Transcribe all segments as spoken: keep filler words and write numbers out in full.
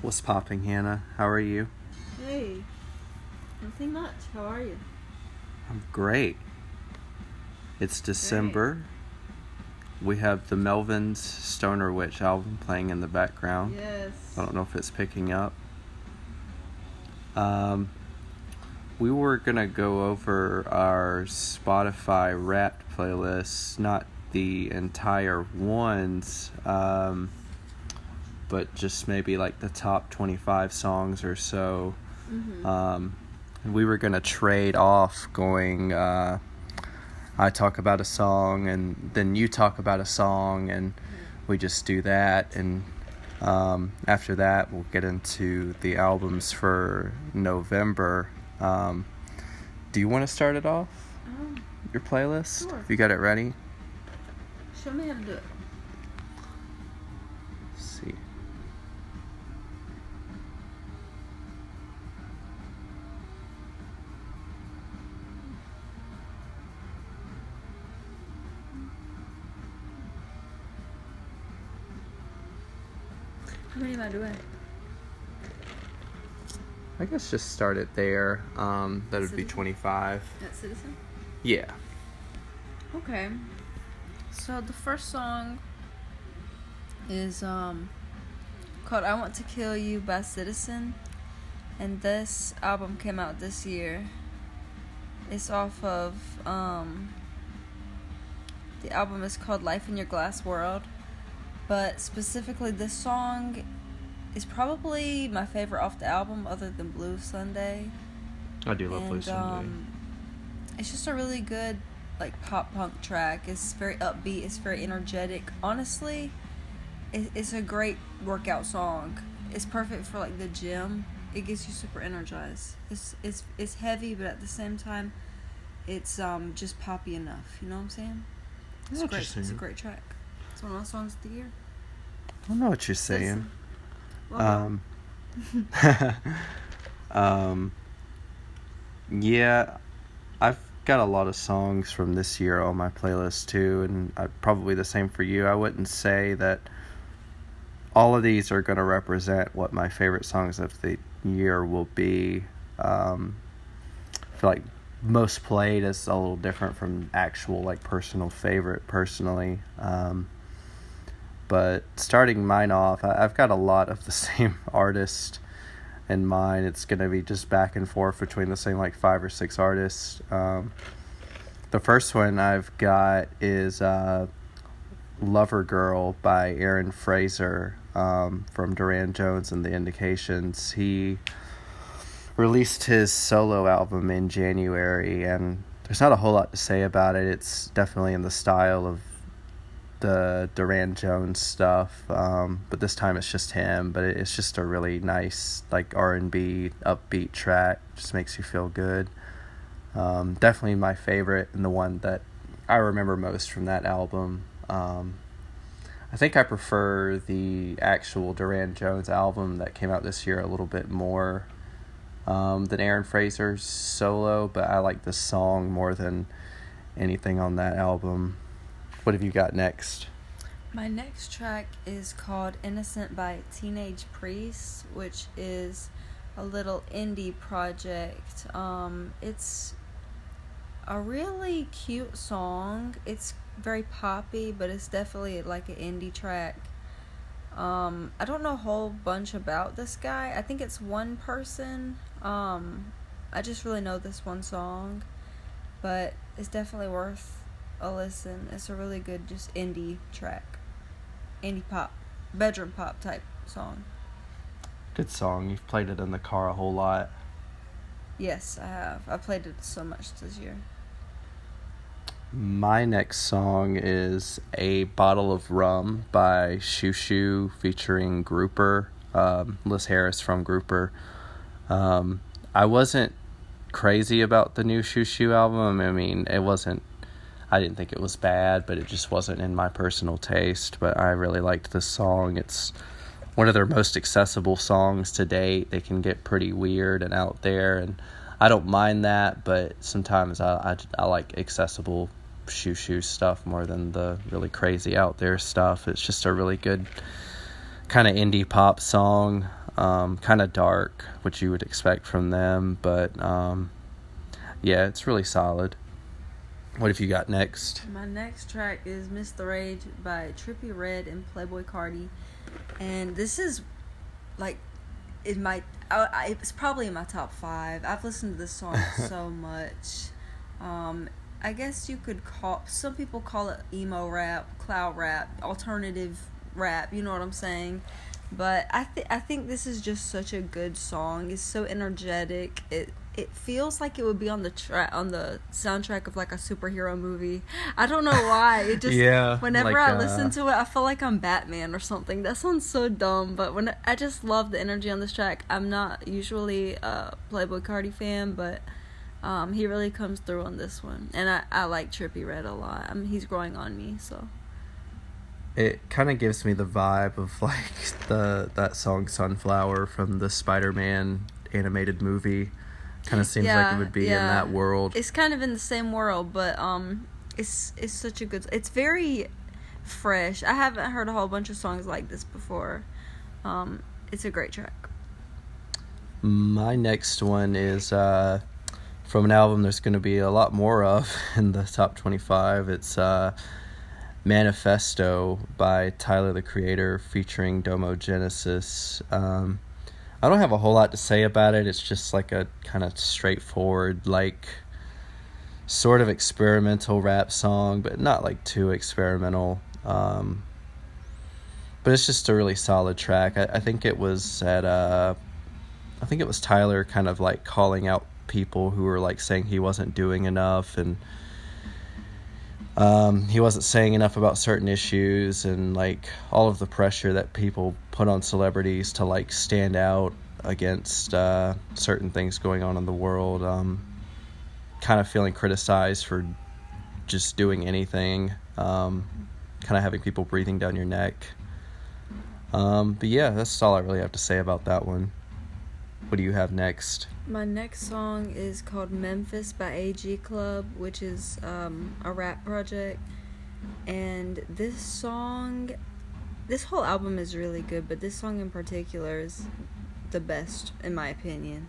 What's popping, Hannah? How are you? Hey, nothing much. How are you? I'm great. It's December. Great. We have the Melvins' Stoner Witch album playing in the background. Yes. I don't know if it's picking up. Um, we were going to go over our Spotify Wrapped playlist, not the entire ones, um, but just maybe like the top twenty-five songs or so. Mm-hmm. Um, and we were going to trade off going, uh, I talk about a song and then you talk about a song and we just do that. And um, after that, we'll get into the albums for November. Um, do you want to start it off? Um, Your playlist? Sure. You got it ready? Show me how to do it. Let's see. How many am I doing? I guess just start it there. Um, that would be twenty-five. At Citizen? Yeah. Okay. So the first song is um, called I Want to Kill You by Citizen. And this album came out this year. It's off of, um, the album is called Life in Your Glass World. But specifically this song is probably my favorite off the album other than Blue Sunday. I do love and, Blue Sunday. Um, it's just a really good like pop punk track. It's very upbeat. It's very energetic. Honestly, it, it's a great workout song. It's perfect for like the gym. It gets you super energized. It's it's it's heavy, but at the same time, it's um just poppy enough. You know what I'm saying? It's great. It's a great track. It's one of the songs of the year. I don't know what you're saying. Well, um, um, yeah, I've got a lot of songs from this year on my playlist too, and I, probably the same for you. I wouldn't say that all of these are going to represent what my favorite songs of the year will be. Um, I feel like most played is a little different from actual like personal favorite personally. Um, but starting mine off, I, I've got a lot of the same artist in mine. It's going to be just back and forth between the same like five or six artists. Um, the first one I've got is uh, Lover Girl by Aaron Fraser um, from Durand Jones and the Indications. He released his solo album in January, and there's not a whole lot to say about it. It's definitely in the style of the Durand Jones stuff, um, but this time it's just him. But it's just a really nice like R and B upbeat track. Just makes you feel good. Um, definitely my favorite and the one that I remember most from that album. Um, I think I prefer the actual Durand Jones album that came out this year a little bit more Um, than Aaron Fraser's solo, but I like the song more than anything on that album. What have you got next? My next track is called Innocent by Teenage Priest, which is a little indie project. Um, it's a really cute song. It's very poppy, but it's definitely like an indie track. Um, I don't know a whole bunch about this guy. I think it's one person. Um, I just really know this one song, but it's definitely worth a listen. It's a really good just indie track, indie pop, bedroom pop type song. Good song. You've played it in the car a whole lot. Yes, I have. I played it so much this year. My next song is A Bottle of Rum by Shushu featuring Grouper, um, Liz Harris from Grouper. Um, I wasn't crazy about the new Shushu album. I mean, it wasn't, I didn't think it was bad, but it just wasn't in my personal taste. But I really liked this song. It's one of their most accessible songs to date. They can get pretty weird and out there, and I don't mind that, but sometimes I, I, I like accessible Shushu stuff more than the really crazy out there stuff. It's just a really good kind of indie pop song, um, kind of dark, which you would expect from them, but um, yeah, it's really solid. What have you got next? My next track is Miss the Rage by Trippie Redd and Playboi Carti. And this is, like, it might, I, it's probably in my top five. I've listened to this song so much. Um, I guess you could call, some people call it emo rap, cloud rap, alternative rap, you know what I'm saying? But I th- I think this is just such a good song. It's so energetic. It It feels like it would be on the tra- on the soundtrack of like a superhero movie. I don't know why. It just yeah, whenever like, I uh, listen to it, I feel like I'm Batman or something. That sounds so dumb, but when I just love the energy on this track. I'm not usually a Playboi Carti fan, but um, he really comes through on this one, and I, I like Trippie Redd a lot. I mean, he's growing on me, so. It kind of gives me the vibe of like the that song Sunflower from the Spider-Man animated movie. Kind of seems yeah, like it would be yeah. in that world. It's kind of in the same world, but um, it's it's such a good. It's very fresh. I haven't heard a whole bunch of songs like this before. Um, it's a great track. My next one is uh, from an album there's going to be a lot more of in the top twenty-five. It's uh, Manifesto by Tyler, the Creator, featuring Domo Genesis. Um, I don't have a whole lot to say about it. It's just like a kind of straightforward, like, sort of experimental rap song, but not like too experimental. Um, but it's just a really solid track. I, I think it was at, uh, I think it was Tyler kind of like calling out people who were like saying he wasn't doing enough and Um, he wasn't saying enough about certain issues and, like, all of the pressure that people put on celebrities to, like, stand out against uh, certain things going on in the world. Um, kind of feeling criticized for just doing anything. Um, kind of having people breathing down your neck. Um, but, yeah, that's all I really have to say about that one. What do you have next? My next song is called Memphis by A G Club, which is um, a rap project. And this song, this whole album is really good, but this song in particular is the best, in my opinion.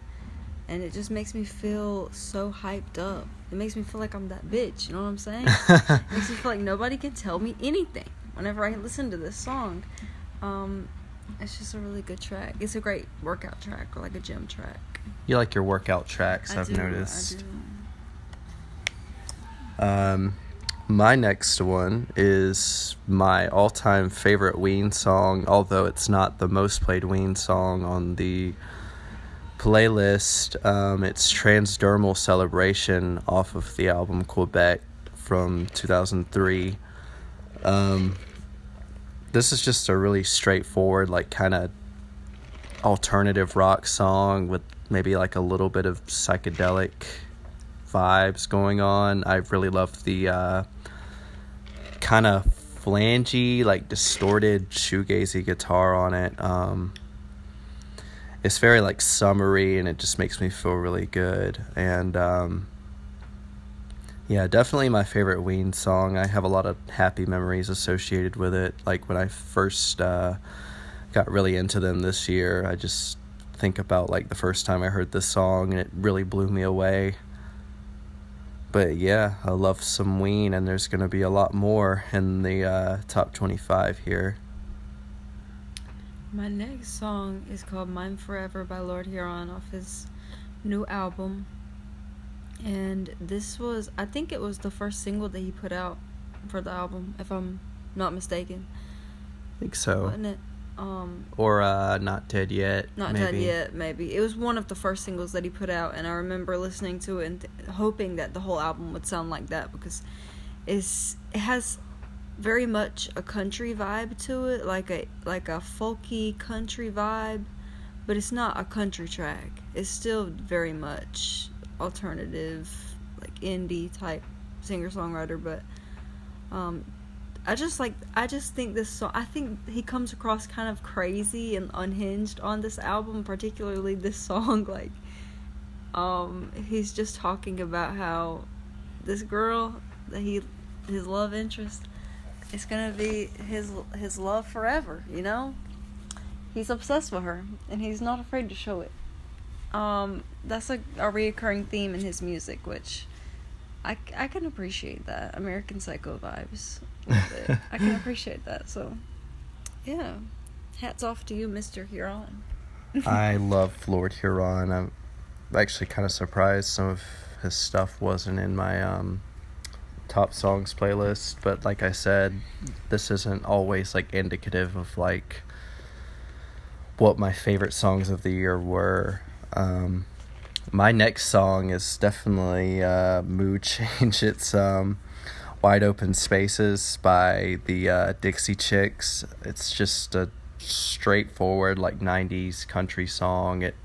And it just makes me feel so hyped up. It makes me feel like I'm that bitch, you know what I'm saying? It makes me feel like nobody can tell me anything whenever I listen to this song. Um... It's just a really good track. It's a great workout track, or like a gym track. You like your workout tracks, I've I do, noticed. I do. Um, my next one is my all-time favorite Ween song, although it's not the most played Ween song on the playlist. Um, it's Transdermal Celebration off of the album Quebec from two thousand three. Um... This is just a really straightforward, like, kind of alternative rock song with maybe, like, a little bit of psychedelic vibes going on. I really love the uh, kind of flangey, like, distorted shoegazy guitar on it. Um, it's very, like, summery, and it just makes me feel really good. And, um, yeah, definitely my favorite Ween song. I have a lot of happy memories associated with it. Like when I first uh, got really into them this year, I just think about like the first time I heard this song and it really blew me away. But yeah, I love some Ween, and there's going to be a lot more in the uh, top twenty-five here. My next song is called Mine Forever by Lord Huron off his new album. And this was, I think it was the first single that he put out for the album, if I'm not mistaken. I think so. Wasn't it? Um, or uh, Not Dead Yet, Not maybe. Dead Yet, maybe. It was one of the first singles that he put out, and I remember listening to it and th- hoping that the whole album would sound like that, because it's, it has very much a country vibe to it, like a like a folky country vibe, but it's not a country track. It's still very much alternative, like indie type singer-songwriter, but um I just like I just think this song I think he comes across kind of crazy and unhinged on this album, particularly this song. Like um he's just talking about how this girl that he his love interest is gonna be his his love forever, you know? He's obsessed with her, and he's not afraid to show it. Um, that's a, a reoccurring theme in his music, which I, I can appreciate that. American Psycho vibes. I can appreciate that, so yeah. Hats off to you, Mister Huron. I love Lord Huron. I'm actually kind of surprised some of his stuff wasn't in my um, top songs playlist, but like I said, this isn't always like indicative of like what my favorite songs of the year were. Um, my next song is definitely uh, Mood Change. It's um, Wide Open Spaces by the uh, Dixie Chicks. It's just a straightforward like nineties country song. It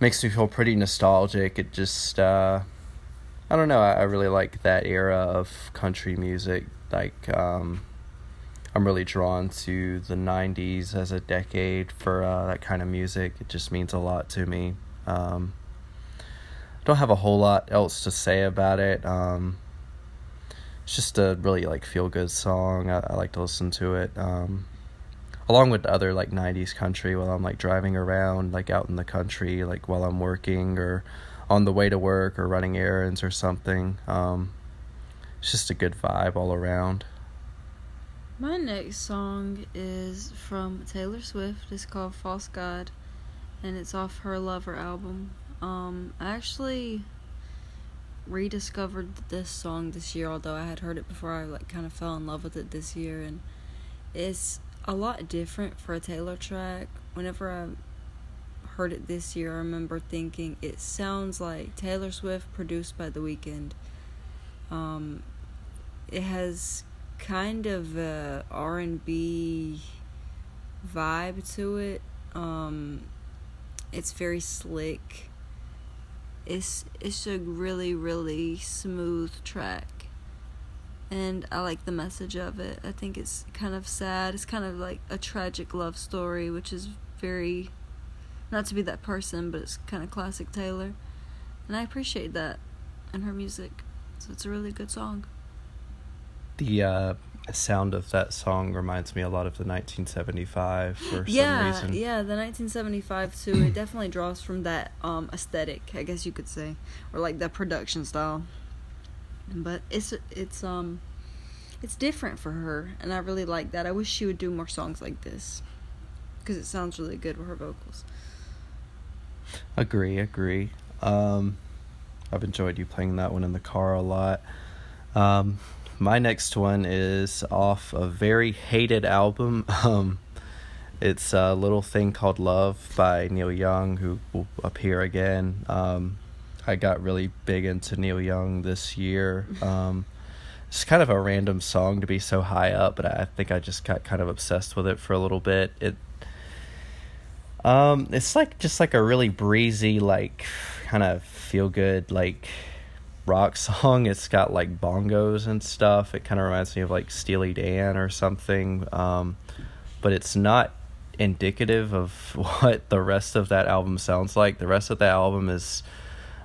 makes me feel pretty nostalgic. It just, uh, I don't know, I, I really like that era of country music. Like, um, I'm really drawn to the nineties as a decade for uh, that kind of music. It just means a lot to me. Um, I don't have a whole lot else to say about it. Um, it's just a really like feel-good song. I, I like to listen to it, um, along with other like nineties country while I'm like driving around, like out in the country, like while I'm working or on the way to work or running errands or something. Um, it's just a good vibe all around. My next song is from Taylor Swift. It's called False God, and it's off her Lover album. Um, I actually rediscovered this song this year, although I had heard it before. I like kind of fell in love with it this year, and it's a lot different for a Taylor track. Whenever I heard it this year, I remember thinking it sounds like Taylor Swift produced by The Weeknd. Um, it has kind of a R and B vibe to it. Um, it's very slick. It's it's a really, really smooth track, and I like the message of it. I think it's kind of sad. It's kind of like a tragic love story, which is very, not to be that person, but it's kind of classic Taylor, and I appreciate that in her music. So it's a really good song. The uh, sound of that song reminds me a lot of the nineteen seventy-five for yeah, some reason. Yeah, the nineteen seventy-five too. It definitely draws from that um, aesthetic, I guess you could say, or like that production style. But it's it's um it's different for her, and I really like that. I wish she would do more songs like this, because it sounds really good with her vocals. Agree, agree. Um, I've enjoyed you playing that one in the car a lot. Um. My next one is off a very hated album. Um, it's a little thing called Love by Neil Young, who will appear again. Um, I got really big into Neil Young this year. Um, it's kind of a random song to be so high up, but I think I just got kind of obsessed with it for a little bit. It, um, it's like just like a really breezy, like kind of feel good, like rock song. It's got like bongos and stuff. It kind of reminds me of like Steely Dan or something, um but it's not indicative of what the rest of that album sounds like. The rest of the album is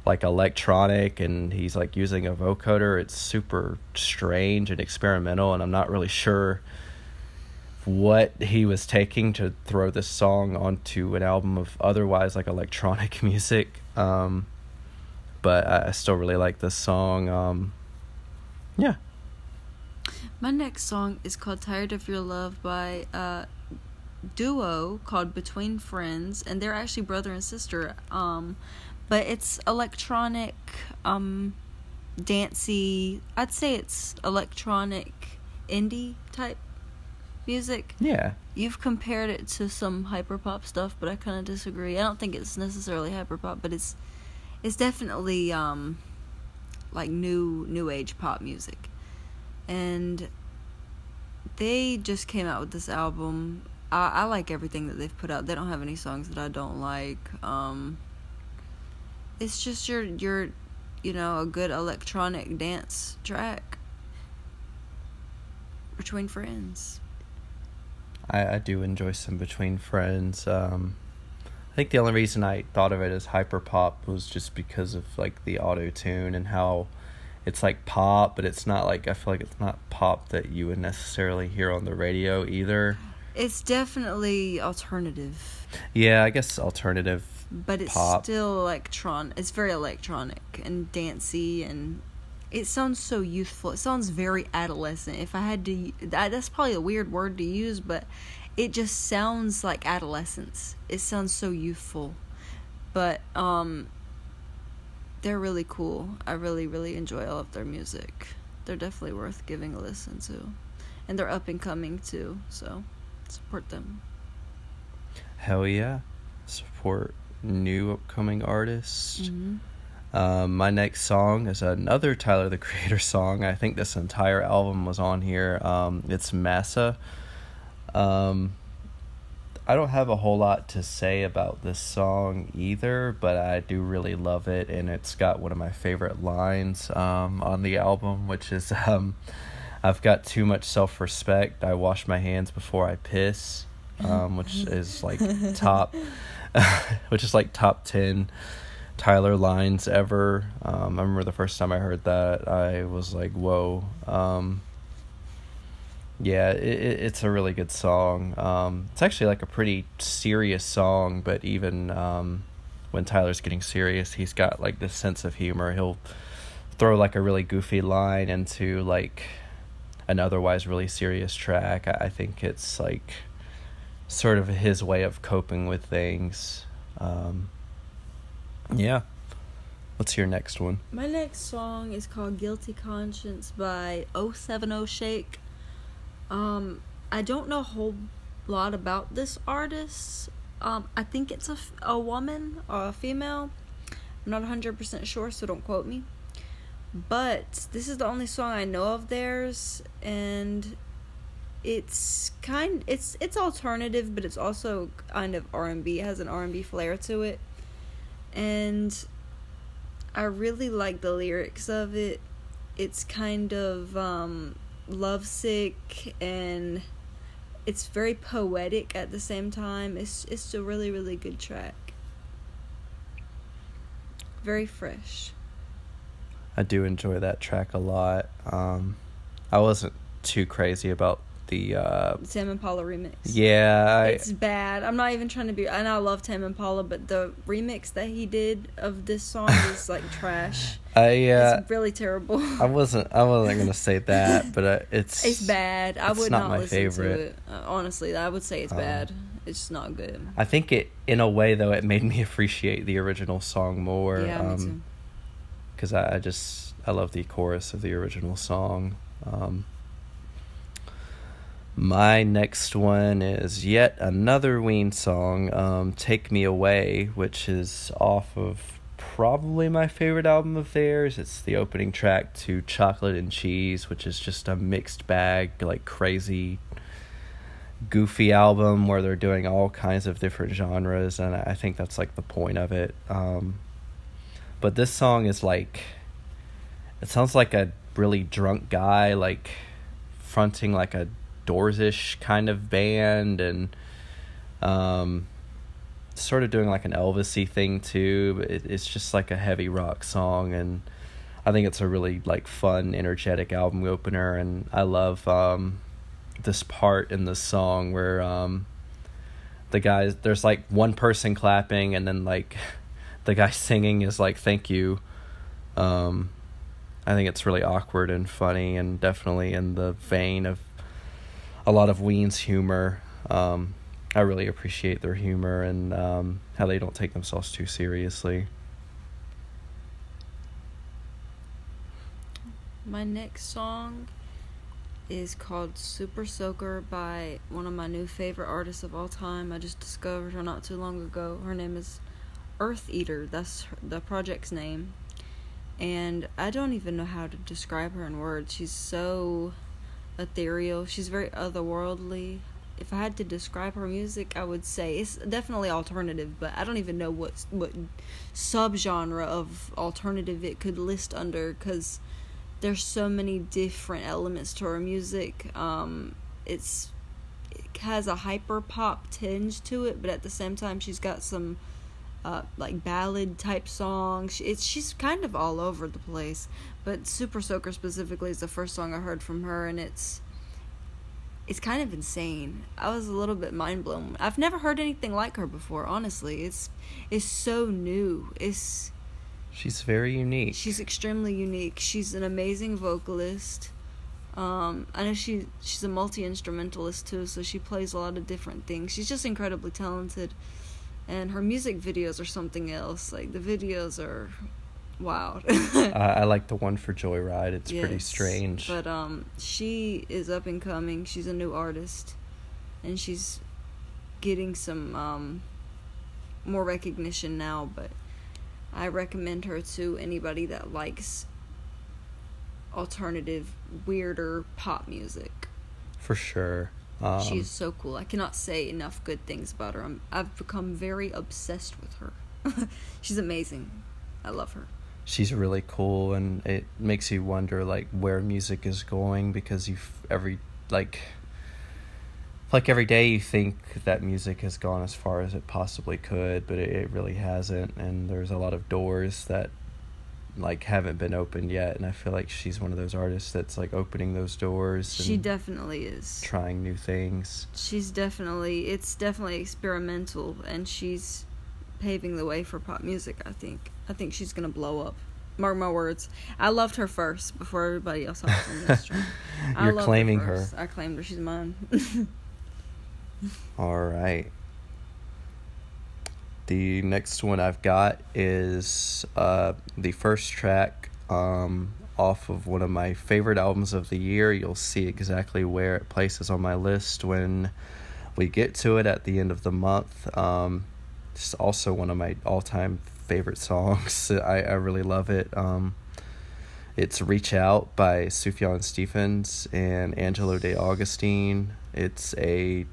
like electronic, and he's like using a vocoder. It's super strange and experimental, and I'm not really sure what he was taking to throw this song onto an album of otherwise like electronic music. um But I still really like this song. Um, yeah. My next song is called Tired of Your Love by a duo called Between Friends. And they're actually brother and sister. Um, but it's electronic, um, dancey. I'd say it's electronic indie type music. Yeah. You've compared it to some hyperpop stuff, but I kind of disagree. I don't think it's necessarily hyperpop, but it's... It's definitely um, like new new age pop music, and they just came out with this album. I, I like everything that they've put out. They don't have any songs that I don't like. Um, it's just your your you know a good electronic dance track. Between Friends. I, I do enjoy some Between Friends. Um... I think the only reason I thought of it as hyperpop was just because of like the auto-tune and how it's like pop, but it's not like, I feel like it's not pop that you would necessarily hear on the radio either. It's definitely alternative. Yeah, I guess alternative. But it's pop. Still electron. It's very electronic and dancey, and it sounds so youthful. It sounds very adolescent. If I had to, that's probably a weird word to use, but it just sounds like adolescence. It sounds so youthful, but um, they're really cool. I really, really enjoy all of their music. They're definitely worth giving a listen to, and they're up and coming too. So support them. Hell yeah! Support new upcoming artists. Mm-hmm. Uh, my next song is another Tyler, the Creator song. I think this entire album was on here. Um, it's Massa. Um, I don't have a whole lot to say about this song either, but I do really love it, and it's got one of my favorite lines um, on the album, which is, um, I've got too much self-respect. I wash my hands before I piss, um, which is like top, which is like top ten Tyler lines ever. um I remember the first time I heard that, I was like, whoa. Um yeah it, it, it's a really good song. Um it's actually like a pretty serious song, but even um when Tyler's getting serious, he's got like this sense of humor. He'll throw like a really goofy line into like an otherwise really serious track. I, I think it's like sort of his way of coping with things. um Yeah. What's your next one? My next song is called Guilty Conscience by oh seven oh Shake. Um, I don't know a whole lot about this artist. Um, I think it's a, a woman or a female. I'm not one hundred percent sure, so don't quote me. But this is the only song I know of theirs, and it's kind it's it's alternative, but it's also kind of R and B. It has an R and B flair to it. And I really like the lyrics of it. It's kind of um, lovesick, and it's very poetic at the same time. It's it's a really, really good track. Very fresh. I do enjoy that track a lot. Um, I wasn't too crazy about the uh Sam and Paula remix. Yeah, I, it's bad. I'm not even trying to be, and I love Sam and Paula, but the remix that he did of this song is like trash. I uh, it's really terrible. I wasn't I wasn't gonna say that, but uh, it's it's bad. I it's would not, not listen favorite. to it. Uh, honestly, I would say it's um, bad. It's just not good. I think it, in a way though, it made me appreciate the original song more. Yeah, um, me too. Because I, I just I love the chorus of the original song. Um, My next one is yet another Ween song, um, Take Me Away, which is off of probably my favorite album of theirs. It's the opening track to Chocolate and Cheese, which is just a mixed bag, like crazy, goofy album where they're doing all kinds of different genres, and I think that's like the point of it. Um, but this song is like, it sounds like a really drunk guy, like fronting like a Doors-ish kind of band, and um, sort of doing like an Elvis-y thing too. But it, it's just like a heavy rock song, and I think it's a really like fun, energetic album opener. And I love um, this part in the song where um, the guys, there's like one person clapping, and then like the guy singing is like, "Thank you." Um, I think it's really awkward and funny, and definitely in the vein of a lot of Ween's humor. um, I really appreciate their humor, and um, how they don't take themselves too seriously. My next song is called Super Soaker by one of my new favorite artists of all time. I just discovered her not too long ago. Her name is Earth Eater. That's her, the project's name, and I don't even know how to describe her in words. She's so ethereal. She's very otherworldly. If I had to describe her music, I would say it's definitely alternative, but I don't even know what what subgenre of alternative it could list under, because there's so many different elements to her music. Um, it's it has a hyper pop tinge to it, but at the same time, she's got some uh, like ballad type songs. It's she's kind of all over the place. But Super Soaker specifically is the first song I heard from her, and it's it's kind of insane. I was a little bit mind blown. I've never heard anything like her before, honestly. It's it's so new. It's She's very unique. She's extremely unique. She's an amazing vocalist. Um, I know she she's a multi-instrumentalist too, so she plays a lot of different things. She's just incredibly talented. And her music videos are something else. Like, the videos are wild. uh, I like the one for Joyride. It's yes, pretty strange. But um, she is up and coming. She's a new artist. And she's getting some um, more recognition now. But I recommend her to anybody that likes alternative, weirder pop music. For sure. Um, she is so cool. I cannot say enough good things about her. I'm, I've become very obsessed with her. She's amazing. I love her. She's really cool, and it makes you wonder, like, where music is going, because you every like like every day you think that music has gone as far as it possibly could, but it, it really hasn't. And there's a lot of doors that like haven't been opened yet, and I feel like she's one of those artists that's like opening those doors. And she definitely is trying new things. She's definitely it's definitely experimental, and she's paving the way for pop music. I think I think she's gonna blow up. Mark my words. I loved her first before everybody else. I You're claiming her, her. I claimed her. She's mine. All right. The next one I've got is uh, the first track um, off of one of my favorite albums of the year. You'll see exactly where it places on my list when we get to it at the end of the month. Um, it's also one of my all-time favorite songs. I, I really love it. Um, it's Reach Out by Sufjan Stevens and Angelo De Augustine. It's a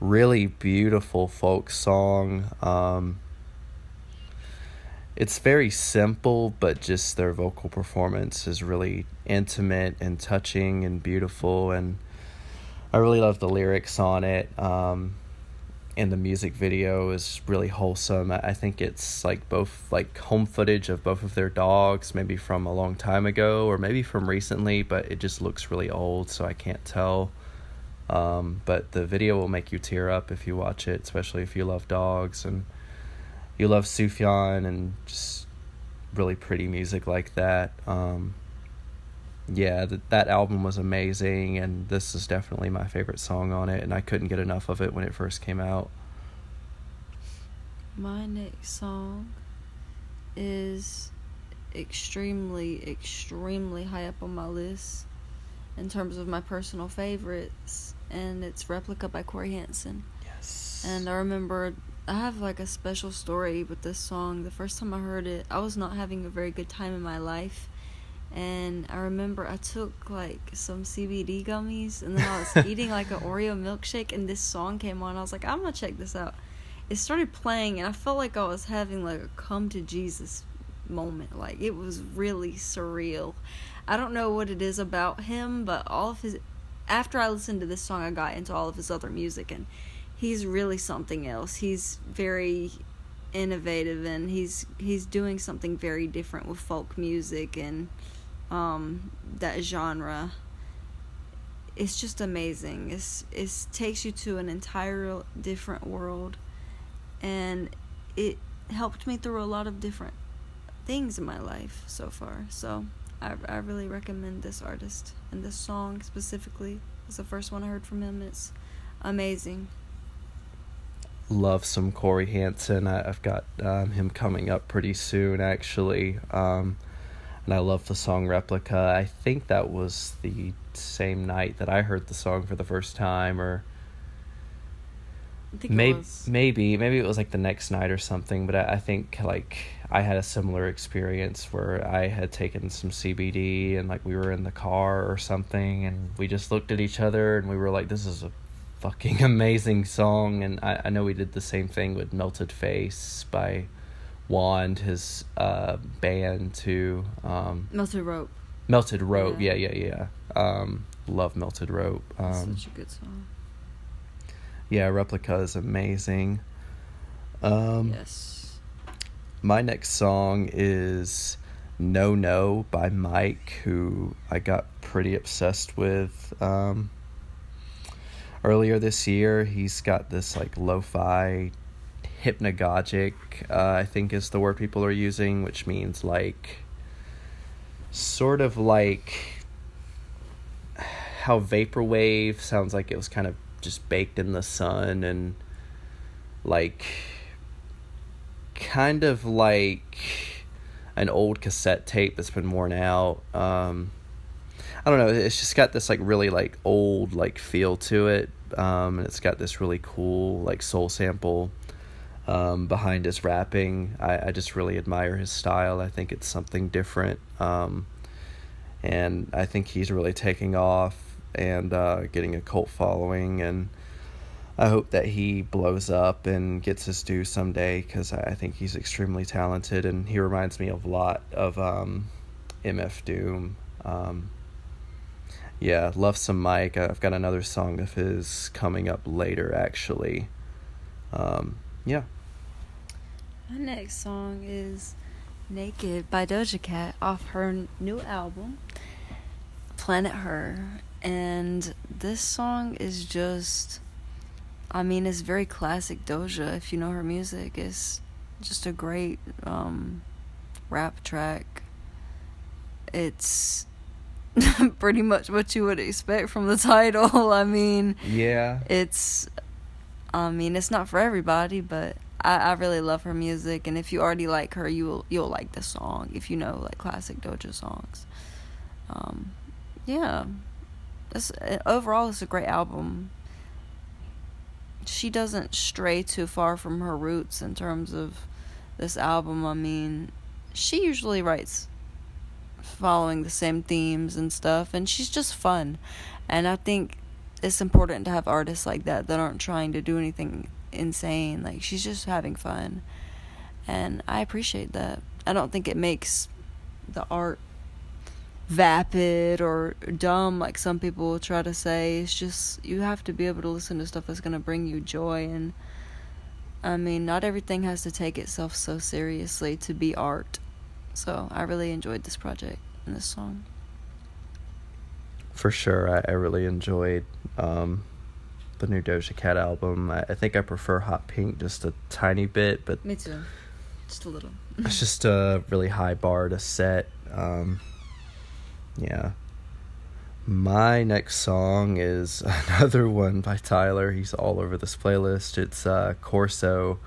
really beautiful folk song. Um, it's very simple, but just their vocal performance is really intimate and touching and beautiful, and I really love the lyrics on it. Um, and the music video is really wholesome. I think it's like both like home footage of both of their dogs, maybe from a long time ago or maybe from recently, but it just looks really old, so I can't tell. Um, but the video will make you tear up if you watch it, especially if you love dogs and you love Sufjan and just really pretty music like that. Um, yeah, th- that album was amazing, and this is definitely my favorite song on it, and I couldn't get enough of it when it first came out. My next song is extremely, extremely high up on my list in terms of my personal favorites, and it's Replica by Corey Hansen. Yes. And I remember, I have like a special story with this song. The first time I heard it, I was not having a very good time in my life, and I remember I took like some C B D gummies, and then I was eating like an Oreo milkshake, and this song came on. I was like, I'm gonna check this out. It started playing, and I felt like I was having like a come to Jesus moment. Like, it was really surreal. I don't know what it is about him, but all of his, after I listened to this song, I got into all of his other music, and he's really something else. He's very innovative, and he's he's doing something very different with folk music and um, that genre. It's just amazing. It's it takes you to an entire different world, and it helped me through a lot of different things in my life so far. So I, I really recommend this artist, and this song specifically was the first one I heard from him. It's amazing. Love some Corey Hansen. I, I've got um, him coming up pretty soon, actually. Um, and I love the song Replica. I think that was the same night that I heard the song for the first time, or I think maybe, it was. maybe maybe it was like the next night or something, but I, I think like I had a similar experience where I had taken some C B D, and like we were in the car or something, and we just looked at each other, and we were like, this is a fucking amazing song. And I, I know we did the same thing with Melted Face by Wand, his uh, band too. Um, Melted Rope. Melted Rope, yeah, yeah, yeah. yeah. Um, love Melted Rope. Um, Such a good song. Yeah, Replica is amazing. Um, yes. My next song is No No by Mike, who I got pretty obsessed with. Um, earlier this year. He's got this like lo-fi hypnagogic, uh, I think is the word people are using, which means like sort of like how vaporwave sounds like it was kind of just baked in the sun, and like kind of like an old cassette tape that's been worn out. Um, I don't know. It's just got this like really like old like feel to it. Um, and it's got this really cool like soul sample um, behind his rapping. I, I just really admire his style. I think it's something different. Um, and I think he's really taking off and uh, getting a cult following, and I hope that he blows up and gets his due someday, because I think he's extremely talented, and he reminds me of a lot of um, M F Doom. Um, yeah, love some Mike. I've got another song of his coming up later, actually. Um, yeah. My next song is Naked by Doja Cat off her new album, Planet Her. And this song is just... I mean, it's very classic Doja. If you know her music, it's just a great um, rap track. It's pretty much what you would expect from the title. I mean, yeah, it's. I mean, it's not for everybody, but I, I really love her music. And if you already like her, you'll you'll like this song if you know like classic Doja songs. Um, yeah, it's, overall, it's a great album. She doesn't stray too far from her roots in terms of this album. I mean, she usually writes following the same themes and stuff, and she's just fun. And I think it's important to have artists like that that aren't trying to do anything insane. Like, she's just having fun, and I appreciate that. I don't think it makes the art vapid or dumb like some people try to say. It's just, you have to be able to listen to stuff that's going to bring you joy. And I mean, not everything has to take itself so seriously to be art. So I really enjoyed this project and this song for sure. I, I really enjoyed um the new Doja Cat album. I, I think I prefer Hot Pink just a tiny bit, but me too, just a little. It's just a really high bar to set. um Yeah. My next song is another one by Tyler. He's all over this playlist. It's uh, Corso.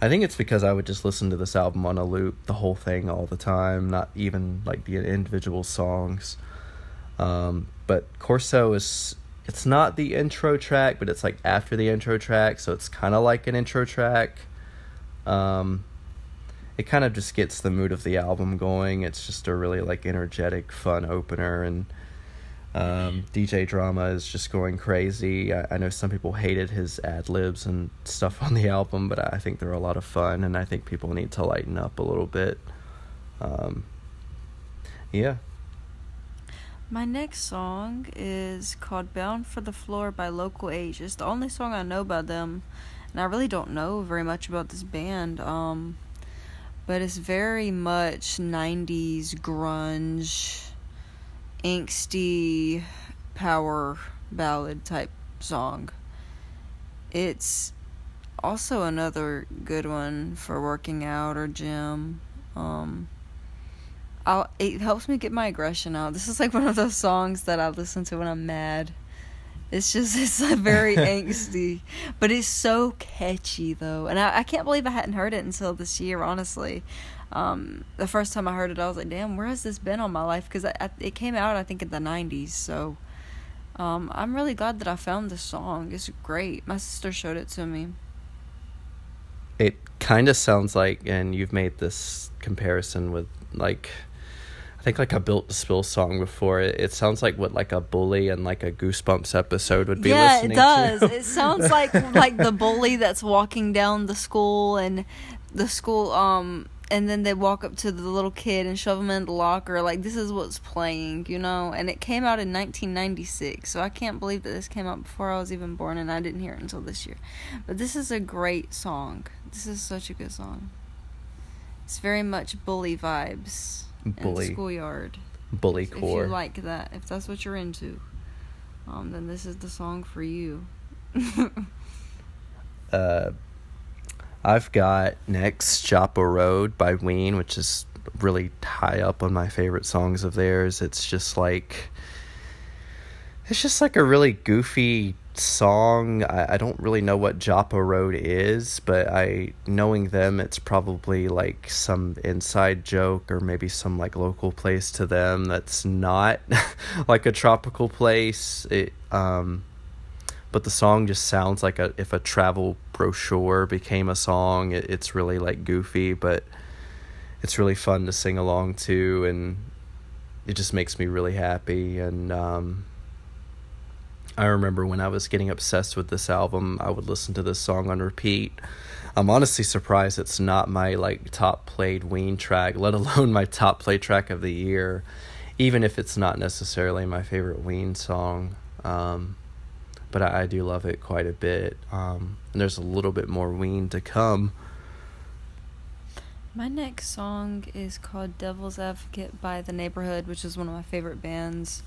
I think it's because I would just listen to this album on a loop, the whole thing, all the time, not even like the individual songs. Um, but Corso is, it's not the intro track, but it's like after the intro track, so it's kind of like an intro track. Um... It kind of just gets the mood of the album going. It's just a really like energetic, fun opener, and um, D J Drama is just going crazy. I, I know some people hated his ad-libs and stuff on the album, but I think they're a lot of fun, and I think people need to lighten up a little bit. Um, yeah. My next song is called Bound for the Floor by Local H. It's the only song I know by them, and I really don't know very much about this band. Um... But it's very much nineties grunge, angsty, power ballad type song. It's also another good one for working out or gym. Um, I'll, it helps me get my aggression out. This is like one of those songs that I listen to when I'm mad. It's just, it's very angsty, but it's so catchy, though. And I, I can't believe I hadn't heard it until this year, honestly. Um, the first time I heard it, I was like, damn, where has this been all my life? Because it came out, I think, in the nineties. So um, I'm really glad that I found this song. It's great. My sister showed it to me. It kind of sounds like, and you've made this comparison with, like... I think like a Built to Spill song before. It, it sounds like what like a Bully and like a Goosebumps episode would be yeah, listening to. Yeah, it does. It sounds like like the bully that's walking down the school, and the school um and then they walk up to the little kid and shove him in the locker. Like, this is what's playing, you know. And it came out in nineteen ninety-six, so I can't believe that this came out before I was even born, and I didn't hear it until this year. But this is a great song. This is such a good song. It's very much Bully vibes. Bully. Schoolyard. Bully core. If you like that, if that's what you're into, um, then this is the song for you. uh, I've got next Joppa Road by Ween, which is really high up on my favorite songs of theirs. It's just like, it's just like a really goofy song. I, I don't really know what Joppa Road is, but I, knowing them, it's probably like some inside joke or maybe some like local place to them that's not like a tropical place. It, um, but the song just sounds like a, if a travel brochure became a song. It, it's really like goofy, but it's really fun to sing along to, and it just makes me really happy. And um, I remember when I was getting obsessed with this album, I would listen to this song on repeat. I'm honestly surprised it's not my like top played Ween track, let alone my top play track of the year, even if it's not necessarily my favorite Ween song. Um, but I, I do love it quite a bit. Um, and there's a little bit more Ween to come. My next song is called Devil's Advocate by The Neighborhood, which is one of my favorite bands.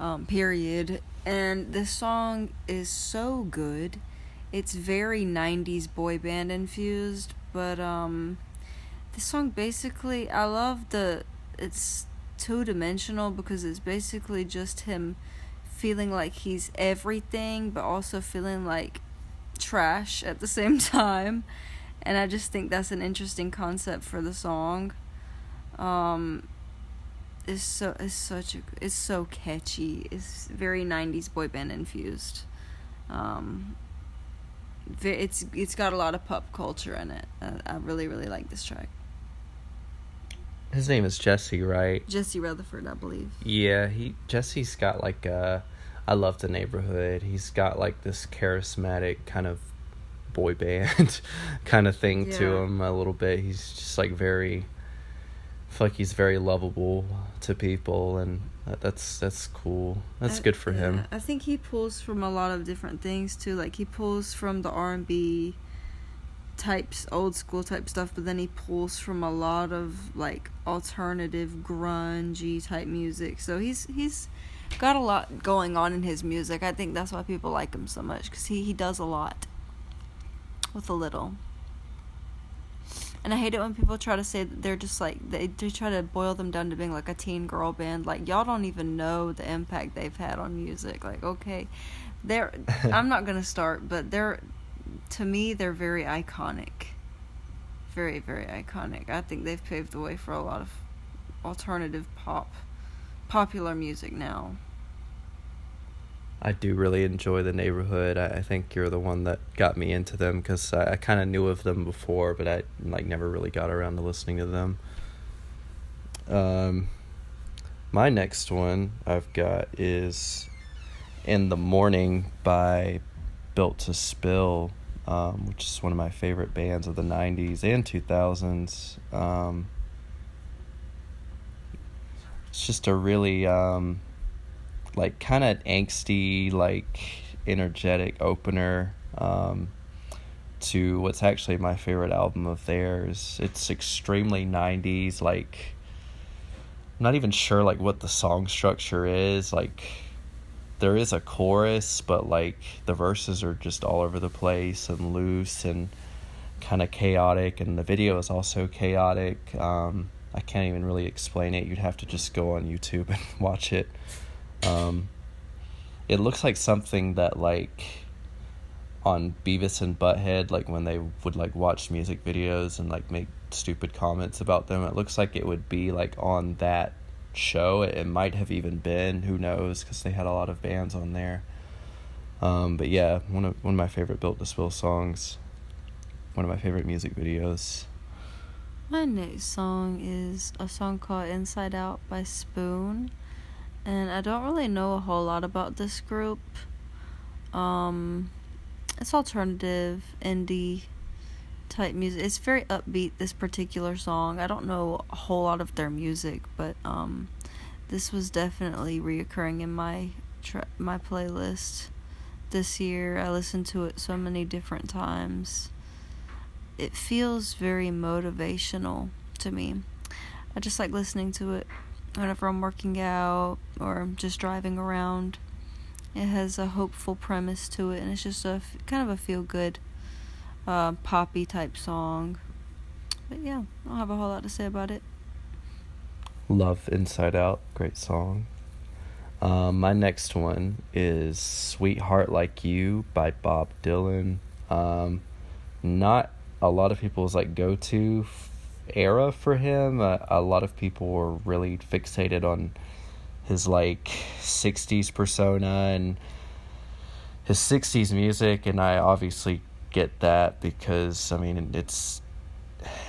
Um, period. And this song is so good. It's very nineties boy band infused, but um, this song basically, I love the, it's two dimensional because it's basically just him feeling like he's everything, but also feeling like trash at the same time. And I just think that's an interesting concept for the song. Um, It's so it's such a it's so catchy. It's very nineties boy band infused. Um, it's it's got a lot of pop culture in it. I, I really really like this track. His name is Jesse, right? Jesse Rutherford, I believe. Yeah, he Jesse's got like a, I love The Neighborhood. He's got like this charismatic kind of boy band kind of thing yeah. to him a little bit. He's just like very. I feel like he's very lovable to people, and that's that's cool. That's I, good for yeah, him. I think he pulls from a lot of different things too. Like he pulls from the R and B types, old school type stuff, but then he pulls from a lot of like alternative, grungy type music. So he's he's got a lot going on in his music. I think that's why people like him so much, because he, he does a lot with a little. And I hate it when people try to say that they're just like, they, they try to boil them down to being like a teen girl band. Like, y'all don't even know the impact they've had on music. Like, okay, they're, I'm not going to start, but they're, to me, they're very iconic. Very, very iconic. I think they've paved the way for a lot of alternative pop, popular music now. I do really enjoy The Neighborhood. I, I think you're the one that got me into them, because I, I kind of knew of them before, but I like never really got around to listening to them. Um, my next one I've got is In the Morning by Built to Spill, um, which is one of my favorite bands of the nineties and two thousands. Um, it's just a really... Um, like kind of angsty, like energetic opener um to what's actually my favorite album of theirs. It's extremely nineties, like I'm not even sure like what the song structure is. Like there is a chorus, but like the verses are just all over the place and loose and kind of chaotic, and the video is also chaotic. um I can't even really explain it. You'd have to just go on YouTube and watch it. Um, it looks like something that, like, on Beavis and Butthead, like, when they would, like, watch music videos and, like, make stupid comments about them, it looks like it would be, like, on that show. It, it might have even been, who knows, because they had a lot of bands on there. Um, but, yeah, one of one of my favorite Built to Spill songs, one of my favorite music videos. My next song is a song called Inside Out by Spoon. And I don't really know a whole lot about this group. Um, it's alternative, indie type music. It's very upbeat, this particular song. I don't know a whole lot of their music, but um, this was definitely reoccurring in my tra- my playlist this year. I listened to it so many different times. It feels very motivational to me. I just like listening to it whenever I'm working out or just driving around. It has a hopeful premise to it, and it's just a kind of a feel-good, uh, poppy type song. But yeah, I don't have a whole lot to say about it. Love Inside Out, great song. Um, my next one is Sweetheart Like You by Bob Dylan. Um, not a lot of people's like go-to f- era for him. Uh, a lot of people were really fixated on his like sixties persona and his sixties music, and I obviously get that because I mean it's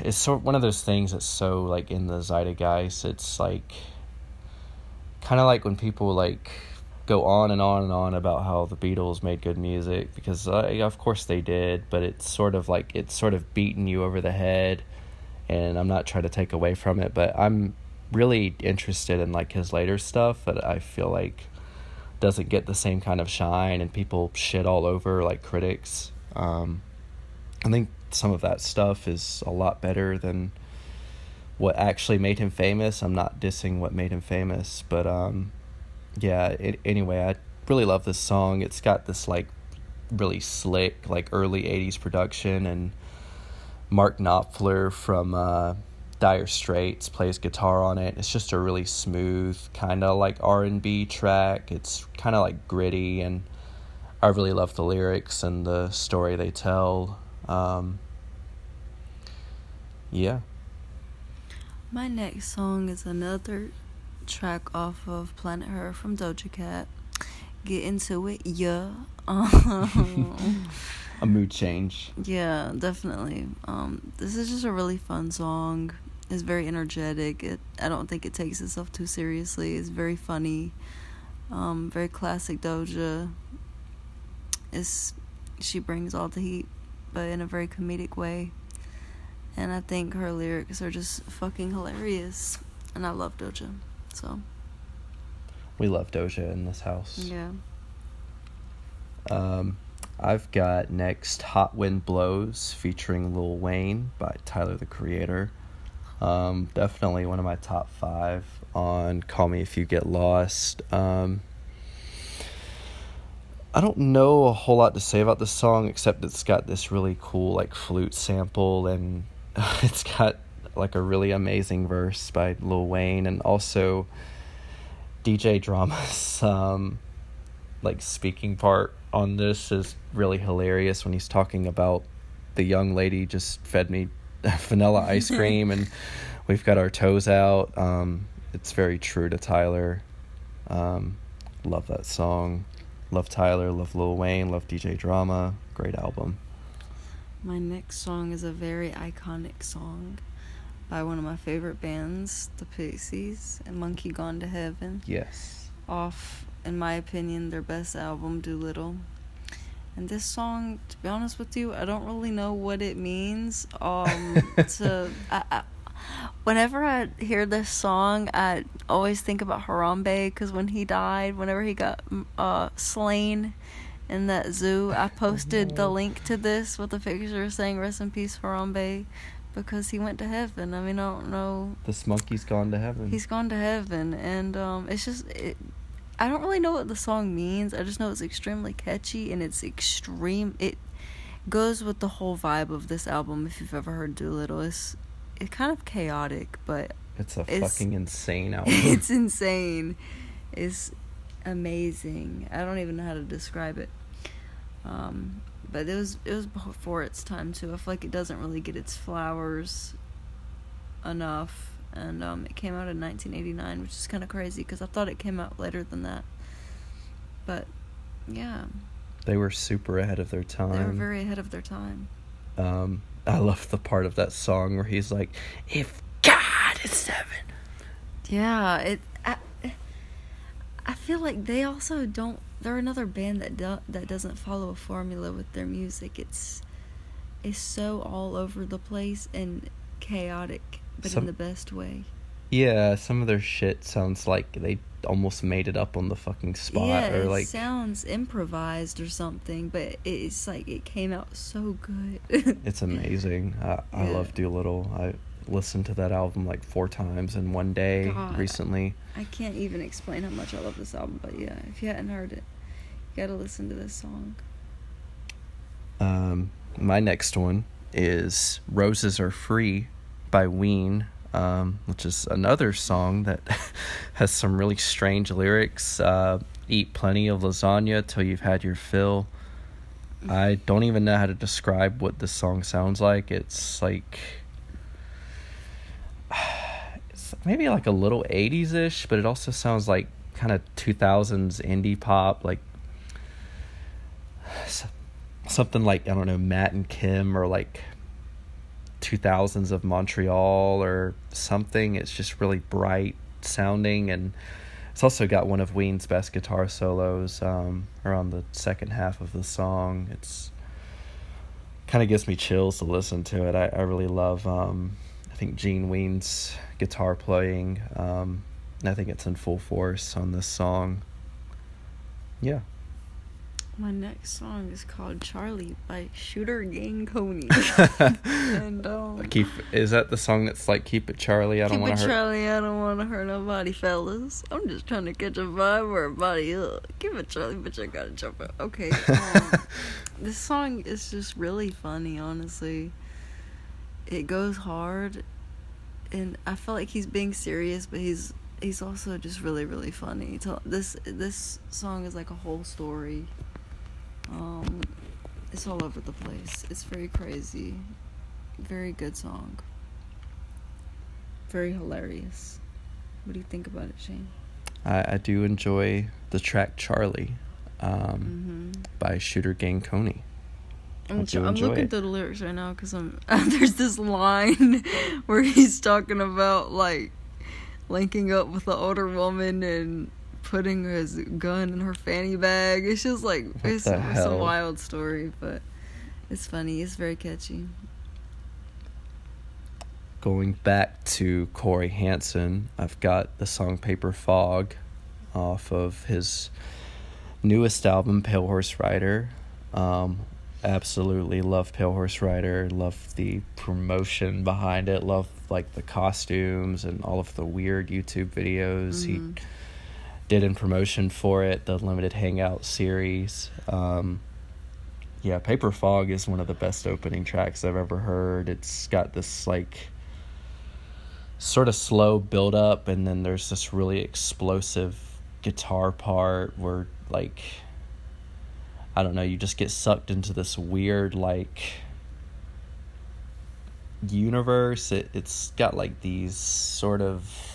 it's sort of one of those things that's so like in the zeitgeist. It's like kind of like when people like go on and on and on about how the Beatles made good music, because uh, of course they did, but it's sort of like it's sort of beating you over the head, and I'm not trying to take away from it, but I'm really interested in like his later stuff that I feel like doesn't get the same kind of shine, and people shit all over like critics. um I think some of that stuff is a lot better than what actually made him famous. I'm not dissing what made him famous, but um yeah it, anyway I really love this song. It's got this like really slick like early eighties production, and Mark Knopfler from uh Dire Straits plays guitar on it. It's just a really smooth kind of like R and B track. It's kind of like gritty, and I really love the lyrics and the story they tell. Um, yeah. My next song is another track off of Planet Her from Doja Cat. Get Into It, yeah. A mood change. Yeah, definitely. Um, this is just a really fun song. It's very energetic. It, I don't think it takes itself too seriously. It's very funny. Um, very classic Doja. It's, she brings all the heat, but in a very comedic way. And I think her lyrics are just fucking hilarious. And I love Doja, so. We love Doja in this house. Yeah. Um, I've got next Hot Wind Blows featuring Lil Wayne by Tyler, the Creator. Um, definitely one of my top five on Call Me If You Get Lost. Um, I don't know a whole lot to say about this song, except it's got this really cool like flute sample, and it's got like a really amazing verse by Lil Wayne, and also D J Drama's um, like speaking part on this is really hilarious when he's talking about the young lady just fed me vanilla ice cream and we've got our toes out. Um, it's very true to Tyler. Um, love that song. Love Tyler, love Lil Wayne, love D J Drama. Great album. My next song is a very iconic song by one of my favorite bands, the Pixies, and Monkey Gone to Heaven. Yes. Off, in my opinion, their best album, Doolittle. And this song, to be honest with you, I don't really know what it means. Um, to I, I, whenever I hear this song, I always think about Harambe, because when he died, whenever he got uh, slain in that zoo, I posted oh. the link to this with a picture saying, rest in peace, Harambe, because he went to heaven. I mean, I don't know. This monkey's gone to heaven. He's gone to heaven, and um, it's just, it, I don't really know what the song means. I just know it's extremely catchy, and it's extreme, it goes with the whole vibe of this album, if you've ever heard Doolittle. It's It's kind of chaotic, but it's a it's, fucking insane album. It's insane. It's amazing. I don't even know how to describe it. Um, but it was it was before its time too. I feel like it doesn't really get its flowers enough. And um, it came out in nineteen eighty-nine, which is kind of crazy because I thought it came out later than that. But yeah, they were super ahead of their time. They were very ahead of their time. Um. I love the part of that song where he's like, if God is heaven. Yeah, it. I, I feel like they also don't, they're another band that do, that doesn't follow a formula with their music. It's it's so all over the place and chaotic, but some, in the best way. Yeah, some of their shit sounds like they almost made it up on the fucking spot. Yeah, or like, it sounds improvised or something, but it's like it came out so good. It's amazing. I, yeah. I love Doolittle. I listened to that album like four times in one day God, recently. I can't even explain how much I love this album, but yeah, if you hadn't heard it, Gotta listen to this song. Um, my next one is Roses Are Free by Ween, um, which is another song that has some really strange lyrics. Uh, eat plenty of lasagna till you've had your fill. I don't even know how to describe what this song sounds like. It's like... it's maybe like a little eighties-ish, but it also sounds like kind of two thousands indie pop, like something like, I don't know, Matt and Kim, or like two thousands of Montreal or something. It's just really bright sounding, and it's also got one of Ween's best guitar solos um, around the second half of the song. It's kind of gives me chills to listen to it. I, I really love, um, I think, Gene Ween's guitar playing. Um, and I think it's in full force on this song. Yeah. My next song is called Charlie by Shooter Gang Kony. And um, keep is that the song that's like Keep It Charlie, I don't wanna hurt Keep It Charlie, I don't wanna hurt nobody, fellas. I'm just trying to catch a vibe or a body up. Keep it Charlie, bitch, I gotta jump out. Okay. Um, this song is just really funny, honestly. It goes hard, and I feel like he's being serious, but he's he's also just really, really funny. This this song is like a whole story. Um, it's all over the place. It's very crazy. Very good song. Very hilarious. What do you think about it, Shane? I, I do enjoy the track Charlie um, mm-hmm. by Shooter Gang Kony. I'm, ch- I'm looking it. through the lyrics right now because I'm there's this line where he's talking about like linking up with the older woman and putting his gun in her fanny bag. It's just like it's, it's a wild story, but it's funny. It's very catchy. Going back to Corey Hansen, I've got the song Paper Fog off of his newest album, Pale Horse Rider. Um, absolutely love Pale Horse Rider. Love the promotion behind it. Love like the costumes and all of the weird YouTube videos. Mm-hmm. He did in promotion for it, the limited hangout series. Um, yeah, Paper Fog is one of the best opening tracks I've ever heard. It's got this like sort of slow build up, and then there's this really explosive guitar part where like, I don't know, you just get sucked into this weird like universe. It, it's got like these sort of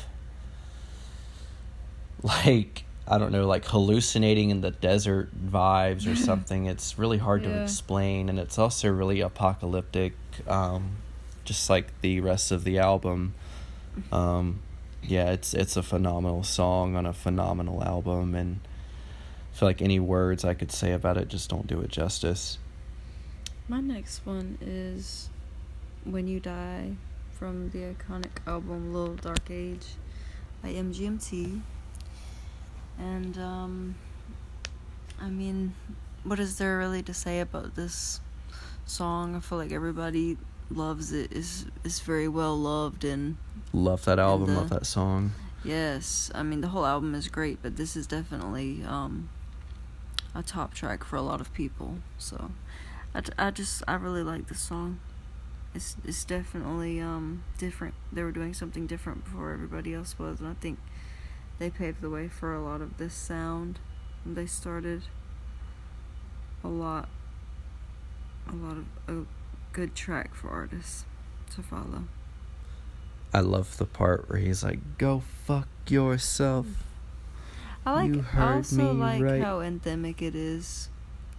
like, I don't know, like hallucinating in the desert vibes or something. It's really hard yeah. to explain, and it's also really apocalyptic, um, just like the rest of the album. Um, yeah, it's it's a phenomenal song on a phenomenal album, and I feel like any words I could say about it just don't do it justice. My next one is When You Die from the iconic album Little Dark Age by M G M T. And, um, I mean, what is there really to say about this song? I feel like everybody loves it. It's, it's very well loved. And love that album, the, love that song. Yes. I mean, the whole album is great, but this is definitely um, a top track for a lot of people. So, I, I just, I really like this song. It's, it's definitely um, different. They were doing something different before everybody else was, and I think they paved the way for a lot of this sound. And they started a lot, a lot of a good track for artists to follow. I love the part where he's like, "Go fuck yourself." I like. You heard I also me like right. how anthemic it is.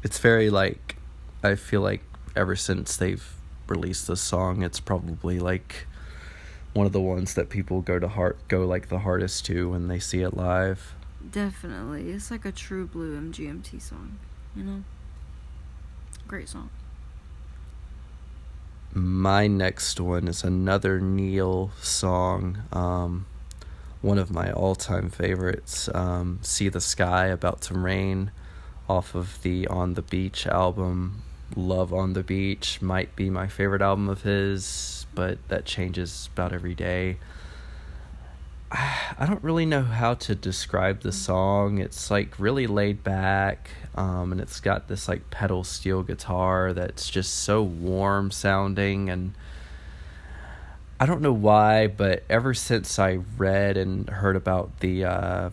It's very like, I feel like ever since they've released this song, it's probably like one of the ones that people go to heart go like the hardest to when they see it live. Definitely. It's like a true blue M G M T song, you know? Great song. My next one is another Neil song, um, one of my all-time favorites, um, See the Sky About to Rain off of the On the Beach album. Love On the Beach. Might be my favorite album of his, but that changes about every day. I don't really know how to describe the song. It's like really laid back, um, and it's got this like pedal steel guitar that's just so warm sounding, and I don't know why, but ever since I read and heard about the uh,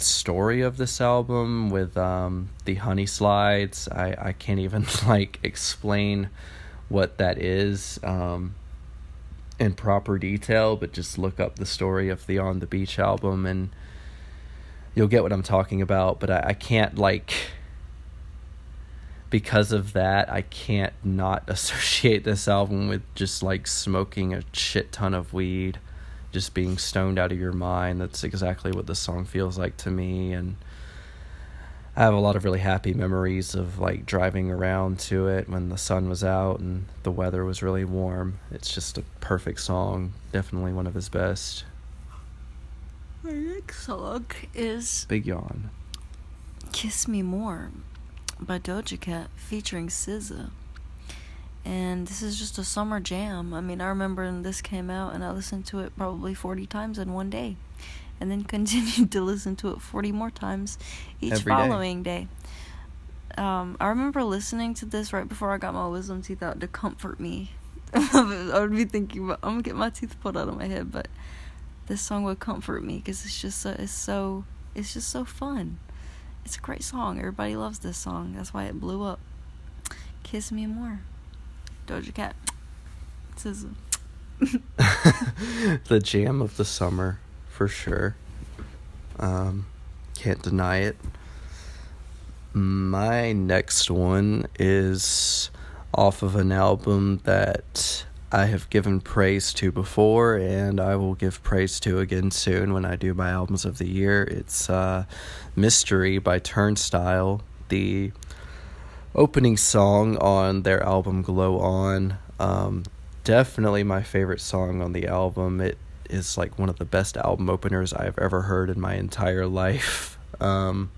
story of this album with um, the honey slides, I, I can't even like explain what that is. Um, in proper detail, but just look up the story of the On the Beach album and you'll get what I'm talking about. But I, I can't, like, because of that, I can't not associate this album with just like smoking a shit ton of weed, just being stoned out of your mind. That's exactly what the song feels like to me. And I have a lot of really happy memories of like driving around to it when the sun was out and the weather was really warm. It's just a perfect song. Definitely one of his best. My next song is Big Yawn. Kiss Me More by Doja Cat featuring S Z A. And this is just a summer jam. I mean, I remember when this came out and I listened to it probably forty times in one day. And then continued to listen to it forty more times each Every following day. day. Um, I remember listening to this right before I got my wisdom teeth out to comfort me. I would be thinking, about, I'm going to get my teeth pulled out of my head, but this song would comfort me because it's just so, it's so, it's just so fun. It's a great song. Everybody loves this song. That's why it blew up. Kiss Me More. Doja Cat. S Z A. The jam of the summer. For sure. Um, can't deny it. My next one is off of an album that I have given praise to before, and I will give praise to again soon when I do my albums of the year. It's uh, Mystery by Turnstile, the opening song on their album Glow On. Um, definitely my favorite song on the album. It is like one of the best album openers I've ever heard in my entire life. Um,